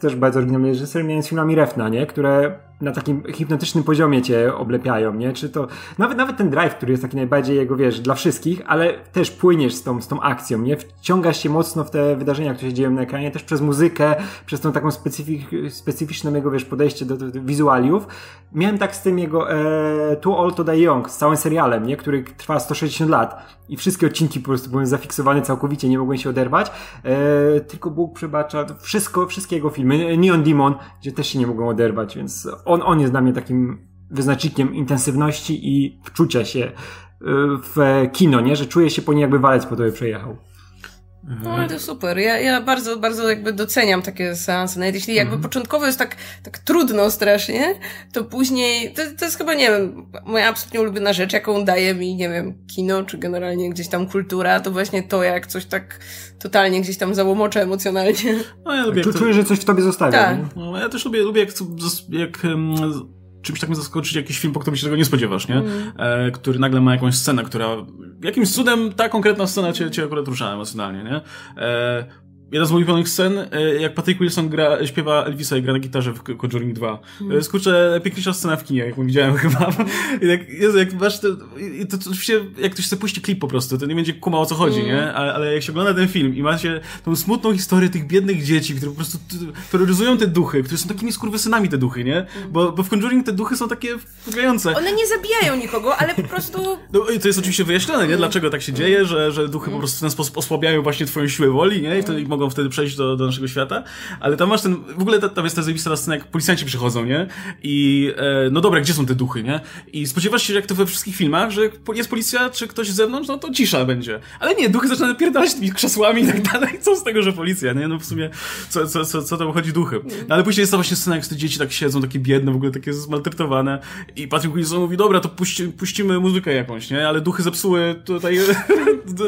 też bardzo oryginalny reżyser, miałem z filmami Refna, nie? Które na takim hipnotycznym poziomie cię oblepiają, nie? Czy to, nawet ten Drive, który jest taki najbardziej jego, wiesz, dla wszystkich, ale też płyniesz z tą akcją, nie? Wciągasz się mocno w te wydarzenia, które się dzieją na ekranie, też przez muzykę, przez tą taką specyficzną jego, wiesz, podejście do wizualiów. Miałem tak z tym jego Too Old to Die Young, z całym serialem, nie? Który trwa 160 lat i wszystkie odcinki po prostu byłem zafiksowany całkowicie, nie mogłem się oderwać. Tylko Bóg przebacza wszystkie jego filmy. Neon Demon, gdzie też się nie mogłem oderwać, więc on jest dla mnie takim wyznacznikiem intensywności i wczucia się w kino, nie? Że czuję się po niej, jakby walec po tobie przejechał. No ale to super. Ja bardzo, bardzo jakby doceniam takie seanse. Nawet jeśli jakby początkowo jest tak trudno strasznie, to później, to jest chyba, nie wiem, moja absolutnie ulubiona rzecz, jaką daje mi, nie wiem, kino, czy generalnie gdzieś tam kultura, to właśnie to, jak coś tak totalnie gdzieś tam załomoczę emocjonalnie. No ja lubię. Czuję, że coś w tobie zostawia. Tak. No, ja też lubię jak czymś takim zaskoczyć jakiś film, po którym się tego nie spodziewasz, nie? Który nagle ma jakąś scenę, która jakimś cudem ta konkretna scena cię akurat rusza emocjonalnie, nie? Jeden z moich ulubionych scen, jak Patrick Wilson śpiewa Elvisa i gra na gitarze w Conjuring 2. Skurczę, najpiękniejsza scena w kinie, jaką widziałem chyba. I tak, Jezu, jak masz to oczywiście, jak ktoś chce puścić klip po prostu, to nie będzie kumał, o co chodzi, nie? Ale jak się ogląda ten film i macie tą smutną historię tych biednych dzieci, które po prostu terroryzują te duchy, które są takimi skurwysynami te duchy, nie? Bo w Conjuring te duchy są takie wkurwiające. One nie zabijają nikogo, ale po prostu... No i to jest oczywiście wyjaśnione, nie? Dlaczego tak się dzieje, że duchy po prostu w ten sposób osłabiają właśnie twoją siłę woli, nie? I mogą wtedy przejść do naszego świata, ale tam masz ten, w ogóle tam jest ta zajebista scena, jak policjanci przychodzą, nie? I no dobra, gdzie są te duchy, nie? I spodziewasz się, jak to we wszystkich filmach, że jest policja, czy ktoś z zewnątrz, no to cisza będzie. Ale nie, duchy zaczynają pierdalać tymi krzesłami i tak dalej, co z tego, że policja, nie? No w sumie, co tam chodzi duchy? No, ale później jest ta właśnie scena, jak te dzieci tak siedzą, takie biedne, w ogóle takie zmaltretowane i Patrick Wilson mówi, dobra, to puścimy muzykę jakąś, nie? Ale duchy zepsuły tutaj,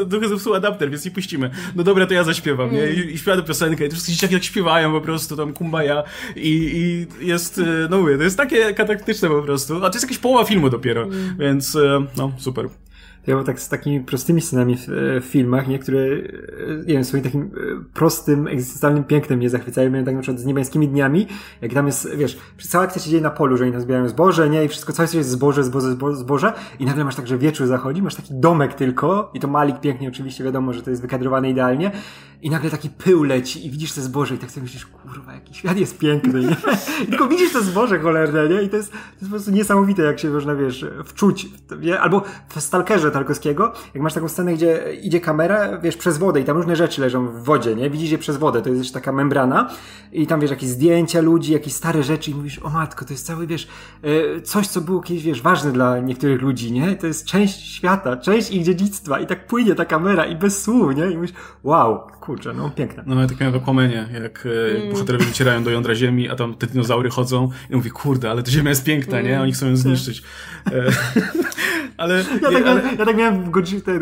duchy zepsuły adapter, więc nie puścimy. No dobra, to ja zaśpiewam, nie? I śpiewam piosenkę i te wszystkie dzieciaki tak śpiewają po prostu tam Kumbaya i jest, no mówię, to jest takie kataktyczne po prostu, a to jest jakaś połowa filmu dopiero, więc no, super. Ja bo tak z takimi prostymi scenami w filmach, niektóre, nie wiem, swoim takim prostym, egzystencjalnym pięknem mnie zachwycają, mnie tak na przykład z Niebiańskimi Dniami, jak tam jest, wiesz, cała akcja się dzieje na polu, że oni tam zbierają zboże, nie, i wszystko, coś jest zboże, i nagle masz tak, że wieczór zachodzi, masz taki domek tylko, i to Malik pięknie, oczywiście, wiadomo, że to jest wykadrowane idealnie, i nagle taki pył leci i widzisz te zboże i tak sobie myślisz, kurwa, jaki świat jest piękny, nie? I tylko widzisz to zboże cholerne, nie? I to jest po prostu niesamowite, jak się można, wiesz, wczuć, nie? Albo w Stalkerze Tarkowskiego, jak masz taką scenę, gdzie idzie kamera, wiesz, przez wodę i tam różne rzeczy leżą w wodzie, nie? Widzisz je przez wodę, to jest jeszcze taka membrana i tam, wiesz, jakieś zdjęcia ludzi, jakieś stare rzeczy i mówisz, o matko, to jest cały, wiesz, coś, co było kiedyś, wiesz, ważne dla niektórych ludzi, nie? To jest część świata, część ich dziedzictwa i tak płynie ta kamera i bez słów, nie? I mówisz, wow, kurczę, no piękne. No ja tak miałem w Aquamanie, jak bohaterowie wycierają do jądra ziemi, a tam te dinozaury chodzą i mówię, kurde, ale ta ziemia jest piękna, nie? Oni chcą ją zniszczyć. Ja tak miałem w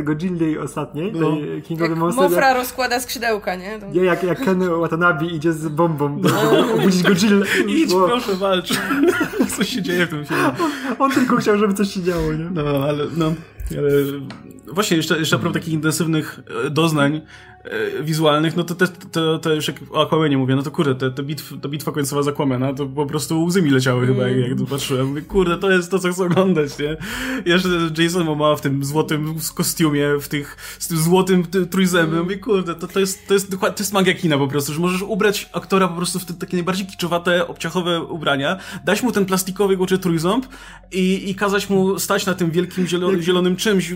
Godzilli ostatniej, no. Tej Kingowy Monster. Mofra rozkłada skrzydełka, nie? To... Jak Ken Watanabe idzie z bombą, żeby obudzić Godzillę. Idź, bo... proszę, walcz. Co się dzieje w tym filmie? On tylko chciał, żeby coś się działo, nie? No, ale no... Ale właśnie jeszcze a propos takich intensywnych doznań wizualnych, no to też to już jak o Aquamanie mówię, no to kurde, ta bitwa końcowa z Aquamana, to po prostu łzy mi leciały chyba, jak to patrzyłem. Mówię, kurde, to jest to, co chcę oglądać, nie? Jeszcze Jason Momoa w tym złotym kostiumie, z tym złotym trójzębem. Mówię, kurde, to jest magia kina po prostu, że możesz ubrać aktora po prostu w te takie najbardziej kiczowate, obciachowe ubrania, dać mu ten plastikowy głuczy trójząb i kazać mu stać na tym wielkim zielonym czymś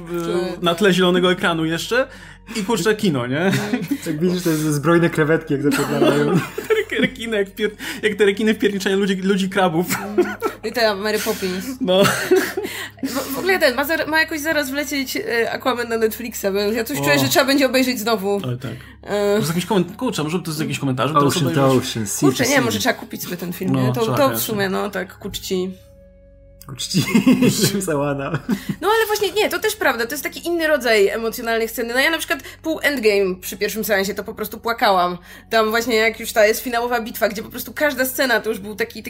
na tle zielonego ekranu jeszcze i kurczę kino, nie? Jak widzisz, to jest zbrojne krewetki, jak zaczynałem. Rekiny, jak te rekiny wpierniczają ludzi krabów. I ta Mary Poppins. No. W ogóle ten, ma jakoś zaraz wlecieć Aquaman na Netflixa, bo ja coś czuję, że trzeba będzie obejrzeć znowu. Ale tak. Kurczę, może to jest jakiś komentarz? Kurczę, nie, może trzeba kupić sobie ten film. No, to w sumie, no tak, kuczci. No ale właśnie, nie, to też prawda, to jest taki inny rodzaj emocjonalnych sceny. No ja na przykład pół Endgame przy pierwszym seansie to po prostu płakałam. Tam właśnie jak już ta jest finałowa bitwa, gdzie po prostu każda scena to już był taki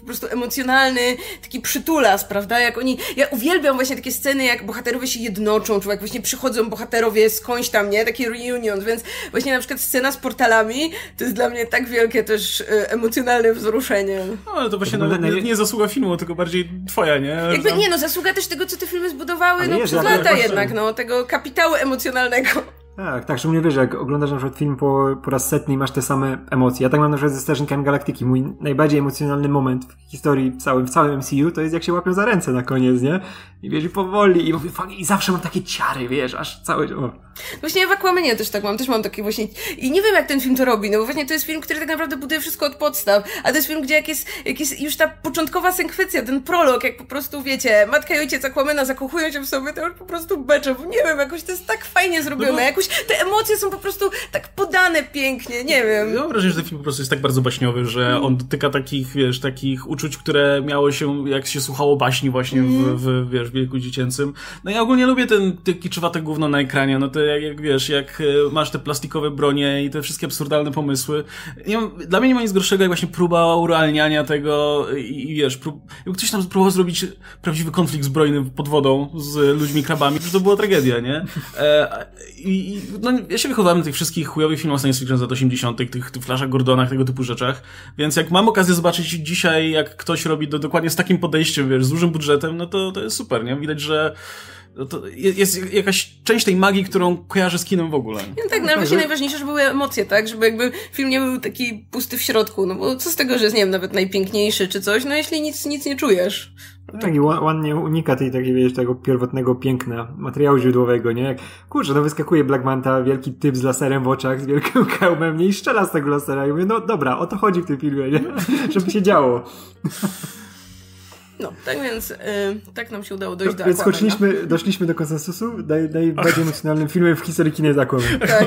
po prostu emocjonalny, taki przytulas, prawda? Jak oni, ja uwielbiam właśnie takie sceny, jak bohaterowie się jednoczą, czy jak właśnie przychodzą bohaterowie skądś tam, nie? Taki reunion, więc właśnie na przykład scena z portalami to jest dla mnie tak wielkie też emocjonalne wzruszenie. No ale to właśnie nie zasługa filmu, tylko bardziej twoja, nie? Jakby nie, no zasługa też tego, co te filmy zbudowały, ale no jest, przez lata jednak, no, tego kapitału emocjonalnego. Tak, że mnie wiesz, jak oglądasz na przykład film po raz setny i masz te same emocje. Ja tak mam na przykład ze Strażnikami Galaktyki. Mój najbardziej emocjonalny moment w historii w całym MCU to jest jak się łapią za ręce na koniec, nie? I wiesz, i powoli, i mówię, i zawsze mam takie ciary, wiesz, aż cały... Właśnie w Aquamanie też tak mam, taki właśnie... I nie wiem, jak ten film to robi, no bo właśnie to jest film, który tak naprawdę buduje wszystko od podstaw, a to jest film, gdzie jak jest już ta początkowa sekwencja, ten prolog, jak po prostu, wiecie, matka i ojciec Aquamana zakochują się w sobie, to już po prostu beczę, bo nie wiem, jakoś to jest tak fajnie zrobione, te emocje są po prostu tak podane pięknie, nie wiem. Ja mam wrażenie, że ten film po prostu jest tak bardzo baśniowy, że on dotyka takich uczuć, które miało się, jak się słuchało baśni właśnie w wieku dziecięcym. No ja ogólnie lubię te kiczowate gówno na ekranie, no to jak wiesz, jak masz te plastikowe bronie i te wszystkie absurdalne pomysły. Nie wiem, dla mnie nie ma nic gorszego jak właśnie próba urealniania tego i wiesz, jakby ktoś tam próbował zrobić prawdziwy konflikt zbrojny pod wodą z ludźmi krabami, to była tragedia, nie? No, ja się wychowałem na tych wszystkich chujowych filmach science fiction z lat 80., tych Flashach Gordonach, tego typu rzeczach, więc jak mam okazję zobaczyć dzisiaj, jak ktoś robi dokładnie z takim podejściem, wiesz, z dużym budżetem, no to jest super, nie? Widać, że No to jest jakaś część tej magii, którą kojarzę z kinem w ogóle. No tak, na razie najważniejsze, że były emocje, tak? Żeby jakby film nie był taki pusty w środku, no bo co z tego, że jest, nie wiem, nawet najpiękniejszy czy coś, no jeśli nic nie czujesz. Tak, i ładnie unika tej takiej, wiesz, tego pierwotnego piękna, materiału źródłowego, nie? Jak, kurczę, no wyskakuje Black Manta, wielki typ z laserem w oczach, z wielkim hełmem, nie? I strzela z tego lasera i mówię, no dobra, o to chodzi w tym filmie, nie? Żeby się działo. No, tak więc tak nam się udało dojść do Aquamana. Więc doszliśmy do konsensusu najbardziej emocjonalnym filmem w historii kina jest Aquaman. Tak.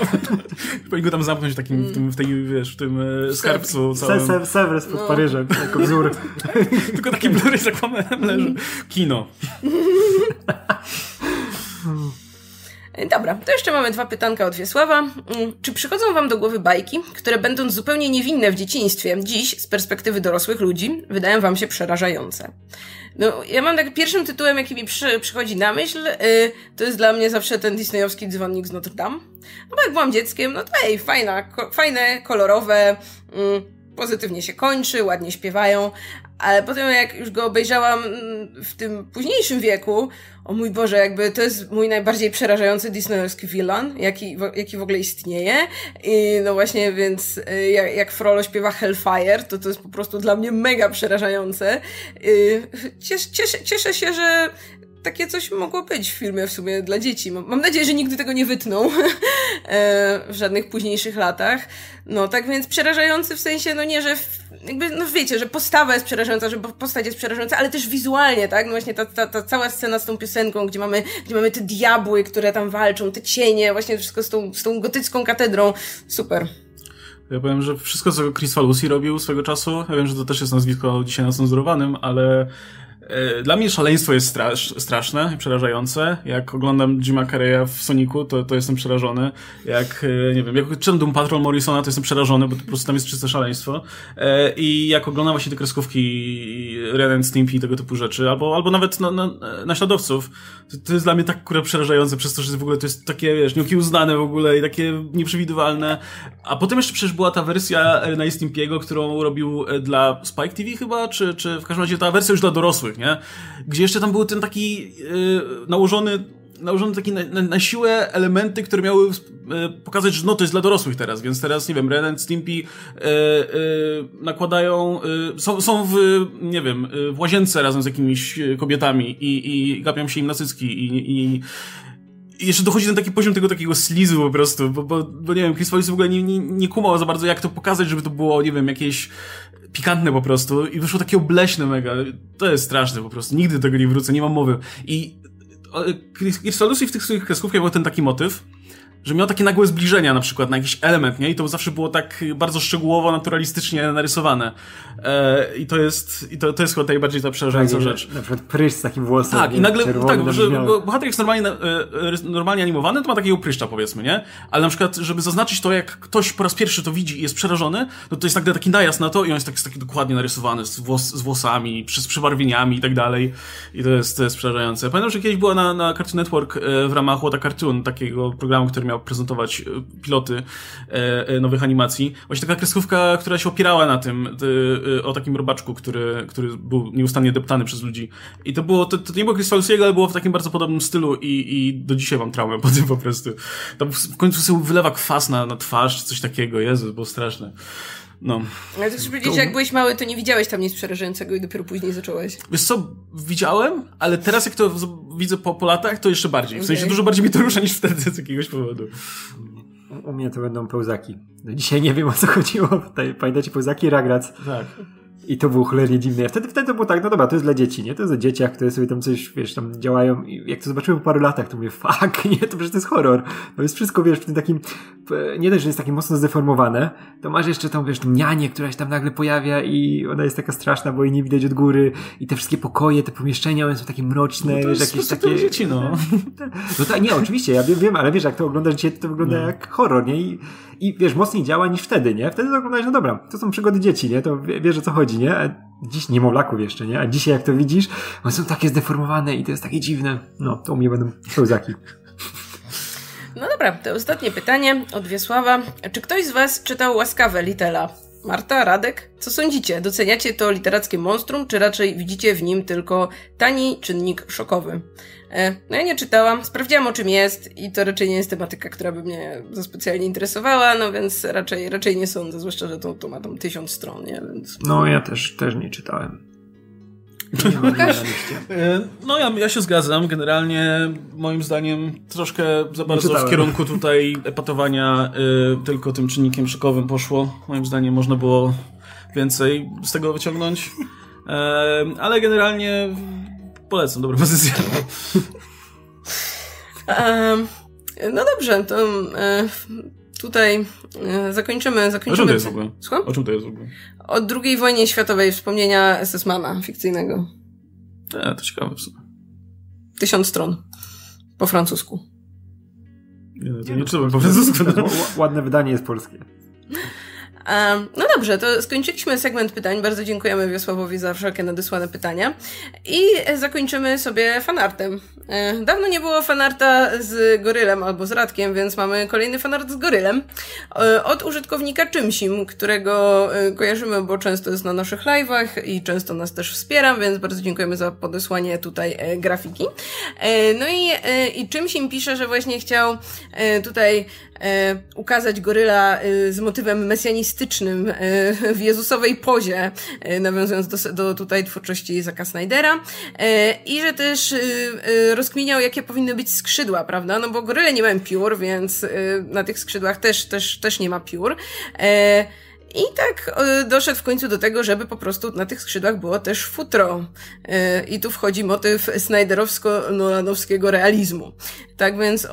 Powinni go tam zamknąć takim, w tym skarbcu całym. Sewres pod Paryżem, jako wzór. Tylko taki blury z Aquamanem leży. Kino. Dobra, to jeszcze mamy 2 pytanka od Wiesława. Czy przychodzą wam do głowy bajki, które będąc zupełnie niewinne w dzieciństwie, dziś z perspektywy dorosłych ludzi, wydają wam się przerażające? No, ja mam tak pierwszym tytułem, jaki mi przychodzi na myśl, to jest dla mnie zawsze ten disneyowski Dzwonnik z Notre Dame. No bo jak byłam dzieckiem, no to hej, fajne, kolorowe, pozytywnie się kończy, ładnie śpiewają, ale potem jak już go obejrzałam w tym późniejszym wieku, o mój Boże, jakby to jest mój najbardziej przerażający disneyowski villain, jaki w ogóle istnieje. I no właśnie, więc jak Frollo śpiewa Hellfire, to jest po prostu dla mnie mega przerażające. Cieszę się, że takie coś mogło być w filmie w sumie dla dzieci. Mam nadzieję, że nigdy tego nie wytną w żadnych późniejszych latach. No tak więc przerażający w sensie, no nie, że jakby, no wiecie, że postawa jest przerażająca, że postać jest przerażająca, ale też wizualnie, tak? No właśnie ta cała scena z tą piosenką, gdzie mamy te diabły, które tam walczą, te cienie, właśnie wszystko z tą gotycką katedrą. Super. Ja powiem, że wszystko, co Chris Falusi robił swego czasu, ja wiem, że to też jest nazwisko dzisiaj na cenzurowanym, ale dla mnie szaleństwo jest straszne i przerażające. Jak oglądam Jima Carreya w Sonicu, to jestem przerażony. Jak, nie wiem, jak czytam Doom Patrol Morrisona, to jestem przerażony, bo to po prostu tam jest czyste szaleństwo. I jak oglądam właśnie te kreskówki Ren and Stimpy i tego typu rzeczy, albo nawet naśladowców, to jest dla mnie tak kurwa przerażające przez to, że w ogóle to jest takie, wiesz, nieokiełznane w ogóle i takie nieprzewidywalne. A potem jeszcze przecież była ta wersja Rena i Stimpiego, którą robił dla Spike TV chyba, czy w każdym razie ta wersja już dla dorosłych, nie? Gdzie jeszcze tam był ten taki nałożony taki na siłę elementy, które miały pokazać, że no to jest dla dorosłych teraz, więc teraz, nie wiem, Ren and Stimpy nakładają, są w, nie wiem, w łazience razem z jakimiś kobietami i gapią się im na cycki i jeszcze dochodzi ten taki poziom tego takiego slizu po prostu, bo nie wiem, Chris Falusi w ogóle nie kumał za bardzo, jak to pokazać, żeby to było, nie wiem, jakieś pikantne po prostu i wyszło takie obleśne mega. To jest straszne po prostu. Nigdy do tego nie wrócę, nie mam mowy. I Chris Falusi w tych swoich kreskówkach miał ten taki motyw, że miał takie nagłe zbliżenia na przykład na jakiś element, nie? I to zawsze było tak bardzo szczegółowo, naturalistycznie narysowane. I to jest chyba najbardziej ta przerażająca rzecz. Na przykład pryszcz z takim włosem. Tak, i nagle, tak, że bohater jest normalnie animowany, to ma takiego pryszcza, powiedzmy, nie? Ale na przykład, żeby zaznaczyć to, jak ktoś po raz pierwszy to widzi i jest przerażony, no to jest nagle taki najazd na to i on jest taki dokładnie narysowany z włosami, z przebarwieniami i tak dalej. I to jest przerażające. Pamiętam, że kiedyś była na Cartoon Network w ramach What a Cartoon, takiego programu, który miał prezentować piloty nowych animacji. Właśnie taka kreskówka, która się opierała na tym, o takim robaczku, który był nieustannie deptany przez ludzi. I to było, to nie było Chris Falusiego, ale było w takim bardzo podobnym stylu i do dzisiaj mam traumę po tym po prostu. Tam w końcu sobie wylewa kwas na twarz, coś takiego. Jezu, było straszne. No. Ale to chcesz powiedzieć, że jak byłeś mały, to nie widziałeś tam nic przerażającego i dopiero później zacząłeś. Wiesz co, widziałem, ale teraz jak to widzę po latach, to jeszcze bardziej. W sensie dużo bardziej mi to rusza niż wtedy z jakiegoś powodu. U mnie to będą pełzaki. No dzisiaj nie wiem, o co chodziło. Pamiętacie pełzaki? Ragratz. Tak. I to było cholernie dziwne. Wtedy to było tak, no dobra, to jest dla dzieci, nie? To jest dla dzieciach, które sobie tam coś, wiesz, tam działają. I jak to zobaczyłem po paru latach, to mówię, fuck, nie, to przecież to jest horror. To jest wszystko, wiesz, w tym takim, nie dość, że jest takie mocno zdeformowane, to masz jeszcze tą, wiesz, tą nianię, która się tam nagle pojawia i ona jest taka straszna, bo jej nie widać od góry. I te wszystkie pokoje, te pomieszczenia, one są takie mroczne. No to jest jakieś takie dzieci, no. No to, nie, oczywiście, ja wiem, ale wiesz, jak to oglądasz dzisiaj, to wygląda jak horror, nie? I wiesz, mocniej działa niż wtedy, nie? Wtedy to oglądasz, no dobra, to są przygody dzieci, nie? To wiesz, o co chodzi, nie? A dziś niemowlaków jeszcze, nie? A dzisiaj jak to widzisz, one są takie zdeformowane i to jest takie dziwne. No, to u mnie będą pełzaki. No dobra, to ostatnie pytanie od Wiesława. Czy ktoś z was czytał łaskawie Little'a? Marta, Radek, co sądzicie? Doceniacie to literackie monstrum, czy raczej widzicie w nim tylko tani czynnik szokowy? No ja nie czytałam, sprawdziłam o czym jest i to raczej nie jest tematyka, która by mnie za specjalnie interesowała, no więc raczej nie sądzę, zwłaszcza, że to ma tam 1000 stron, nie? Więc... No ja też nie czytałem. No ja się zgadzam, generalnie moim zdaniem troszkę za bardzo w kierunku tutaj epatowania tylko tym czynnikiem szokowym poszło, moim zdaniem można było więcej z tego wyciągnąć, ale generalnie polecam, dobra pozycja. No dobrze, to tutaj zakończymy. O czym to jest w ogóle? Słucham? O czym to jest w ogóle? O II wojnie światowej, wspomnienia SS-mana fikcyjnego. To ciekawe w sumie. 1000 stron. Po francusku. Nie czytałem po francusku. Ładne wydanie jest polskie. No dobrze, to skończyliśmy segment pytań. Bardzo dziękujemy Wiesławowi za wszelkie nadesłane pytania. I zakończymy sobie fanartem. Dawno nie było fanarta z Gorylem albo z Radkiem, więc mamy kolejny fanart z Gorylem. Od użytkownika Czymsim, którego kojarzymy, bo często jest na naszych live'ach i często nas też wspiera, więc bardzo dziękujemy za podesłanie tutaj grafiki. No i Czymsim pisze, że właśnie chciał tutaj ukazać goryla z motywem mesjanistycznym w jezusowej pozie, nawiązując do tutaj twórczości Zacka Snydera, i że też rozkminiał, jakie powinny być skrzydła, prawda? No bo goryle nie mają piór, więc na tych skrzydłach też nie ma piór. I tak doszedł w końcu do tego, żeby po prostu na tych skrzydłach było też futro. I tu wchodzi motyw snajderowsko-nolanowskiego realizmu. Tak więc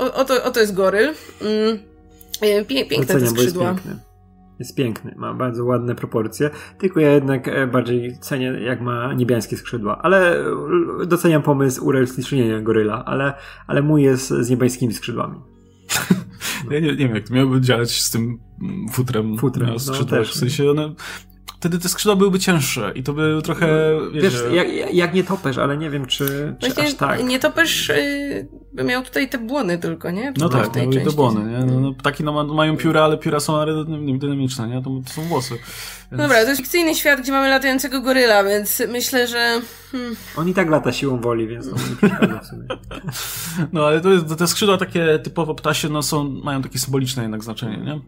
oto jest goryl. Piękne te skrzydła. Jest piękny, ma bardzo ładne proporcje, tylko ja jednak bardziej cenię, jak ma niebiańskie skrzydła, ale doceniam pomysł urealistycznienia goryla, ale mój jest z niebiańskimi skrzydłami. Ja nie wiem, jak to miałoby działać z tym futrem na skrzydłach, no, w sensie one... Wtedy te skrzydła byłyby cięższe i to by trochę... Wiesz, jak nietoperz, ale nie wiem, czy aż tak. Nietoperz by miał tutaj te błony tylko, nie? No tak, te błony, nie? No, ptaki mają pióra, ale pióra są aerodynamiczne, nie? To są włosy. Więc... Dobra, to jest fikcyjny świat, gdzie mamy latającego goryla, więc myślę, że... On i tak lata siłą woli, więc to nie przeszkadza w sobie. No, ale to jest, te skrzydła takie typowo ptasie, no mają takie symboliczne jednak znaczenie, nie?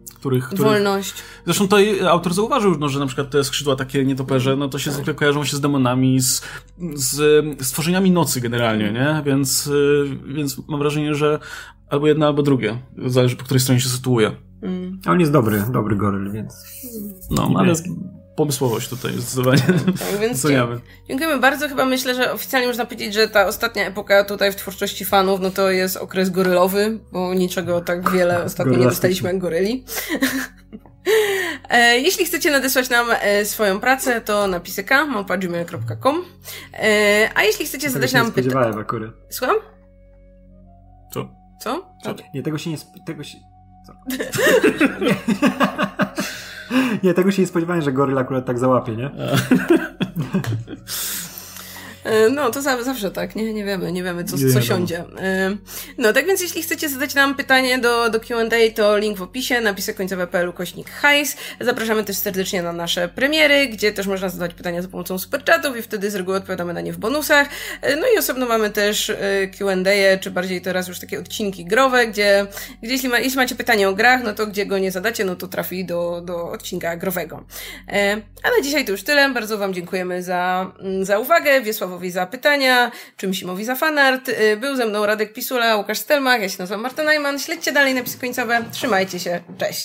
Wolność. Zresztą tutaj autor zauważył, no, że na przykład te skrzydła takie nietoperze, no to się zwykle kojarzą się z demonami, z stworzeniami nocy generalnie, nie? Więc mam wrażenie, że albo jedna, albo drugie. Zależy, po której stronie się sytuuje. A on jest dobry goryl, więc... No, ale... Pomysłowość tutaj zdecydowanie. Tak, więc dziękujemy bardzo. Chyba myślę, że oficjalnie można powiedzieć, że ta ostatnia epoka tutaj w twórczości fanów, no to jest okres gorylowy, bo niczego tak wiele ostatnio nie dostaliśmy jak goryli. Jeśli chcecie nadesłać nam swoją pracę, to napisyka@gmail.com. A jeśli chcecie zadać nam pytanie... Słucham? Co? Nie, tego się nie spodziewałem, że goryl akurat tak załapie, nie? No, to zawsze tak, nie wiemy, co siądzie. No, tak więc jeśli chcecie zadać nam pytanie do Q&A, to link w opisie, napisy.końcowe.pl/hajs. Zapraszamy też serdecznie na nasze premiery, gdzie też można zadać pytania za pomocą superchatów i wtedy z reguły odpowiadamy na nie w bonusach. No i osobno mamy też Q&A, czy bardziej teraz już takie odcinki growe, gdzie jeśli macie pytanie o grach, no to gdzie go nie zadacie, no to trafi do odcinka growego. A na dzisiaj to już tyle. Bardzo Wam dziękujemy za uwagę. Wiesławowi za pytania, Czymsimowi za fanart. Był ze mną Radek Pisula, Łukasz Stelmach, ja się nazywam Marta Najman. Śledźcie dalej napisy końcowe. Trzymajcie się. Cześć.